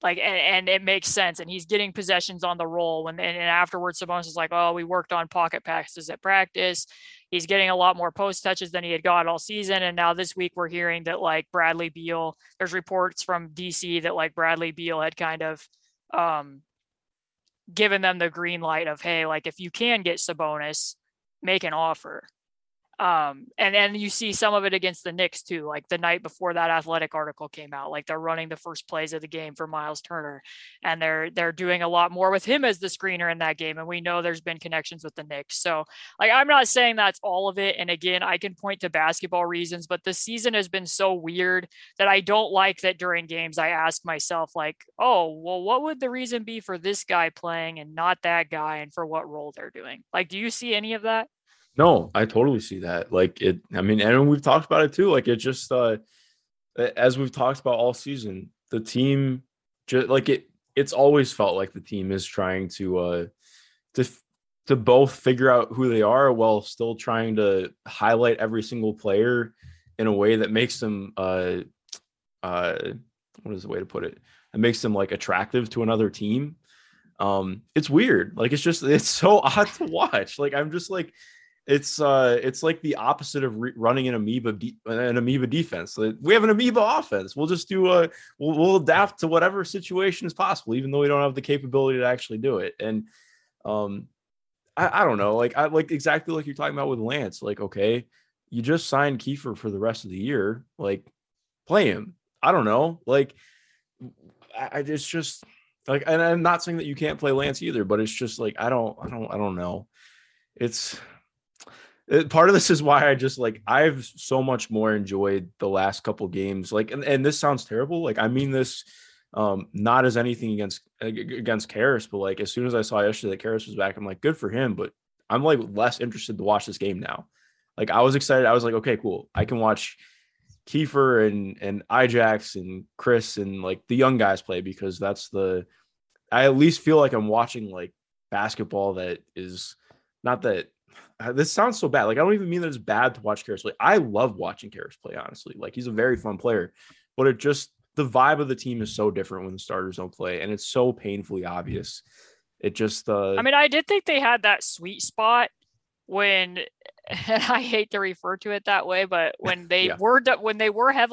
Like, and it makes sense. And he's getting possessions on the roll. And afterwards, Sabonis is like, oh, we worked on pocket passes at practice. He's getting a lot more post touches than he had got all season. And now this week we're hearing that, like, Bradley Beal, there's reports from DC that, like, Bradley Beal had kind of given them the green light of, hey, like, if you can get Sabonis, make an offer. And then you see some of it against the Knicks too, like the night before that Athletic article came out, like, they're running the first plays of the game for Miles Turner, and they're doing a lot more with him as the screener in that game. And we know there's been connections with the Knicks. So, like, I'm not saying that's all of it. And again, I can point to basketball reasons, but the season has been so weird that I don't like that during games I ask myself, like, oh, well, what would the reason be for this guy playing and not that guy, and for what role they're doing? Like, do you see any of that? No, I totally see that. Like, it, I mean, and we've talked about it too. Like, it just, as we've talked about all season, the team, just like it's always felt like the team is trying to both figure out who they are while still trying to highlight every single player in a way that makes them, what is the way to put it? It makes them, like, attractive to another team. It's weird. Like, it's just, it's so odd to watch. Like, I'm just like, it's like the opposite of running an amoeba defense. Like, we have an amoeba offense. We'll just do we'll adapt to whatever situation is possible, even though we don't have the capability to actually do it. And I don't know, like, I like exactly like you're talking about with Lance. Like, okay, you just signed Kiefer for the rest of the year. Like, play him. I don't know. Like, it's just like, and I'm not saying that you can't play Lance either, but it's just like I don't know. Part of this is why I just, like, I've so much more enjoyed the last couple games. Like, and this sounds terrible. Like, I mean this not as anything against Karis, but, like, as soon as I saw yesterday that Karis was back, I'm like, good for him. But I'm, like, less interested to watch this game now. Like, I was excited. I was like, okay, cool. I can watch Kiefer and Ijax and Chris and, like, the young guys play, because I at least feel like I'm watching, like, basketball that is not that. This sounds so bad. Like, I don't even mean that it's bad to watch Karis play. I love watching Karis play, honestly. Like, he's a very fun player, but it just, the vibe of the team is so different when the starters don't play, and it's so painfully obvious. It just, I mean, I did think they had that sweet spot when, and I hate to refer to it that way, but when they were heavily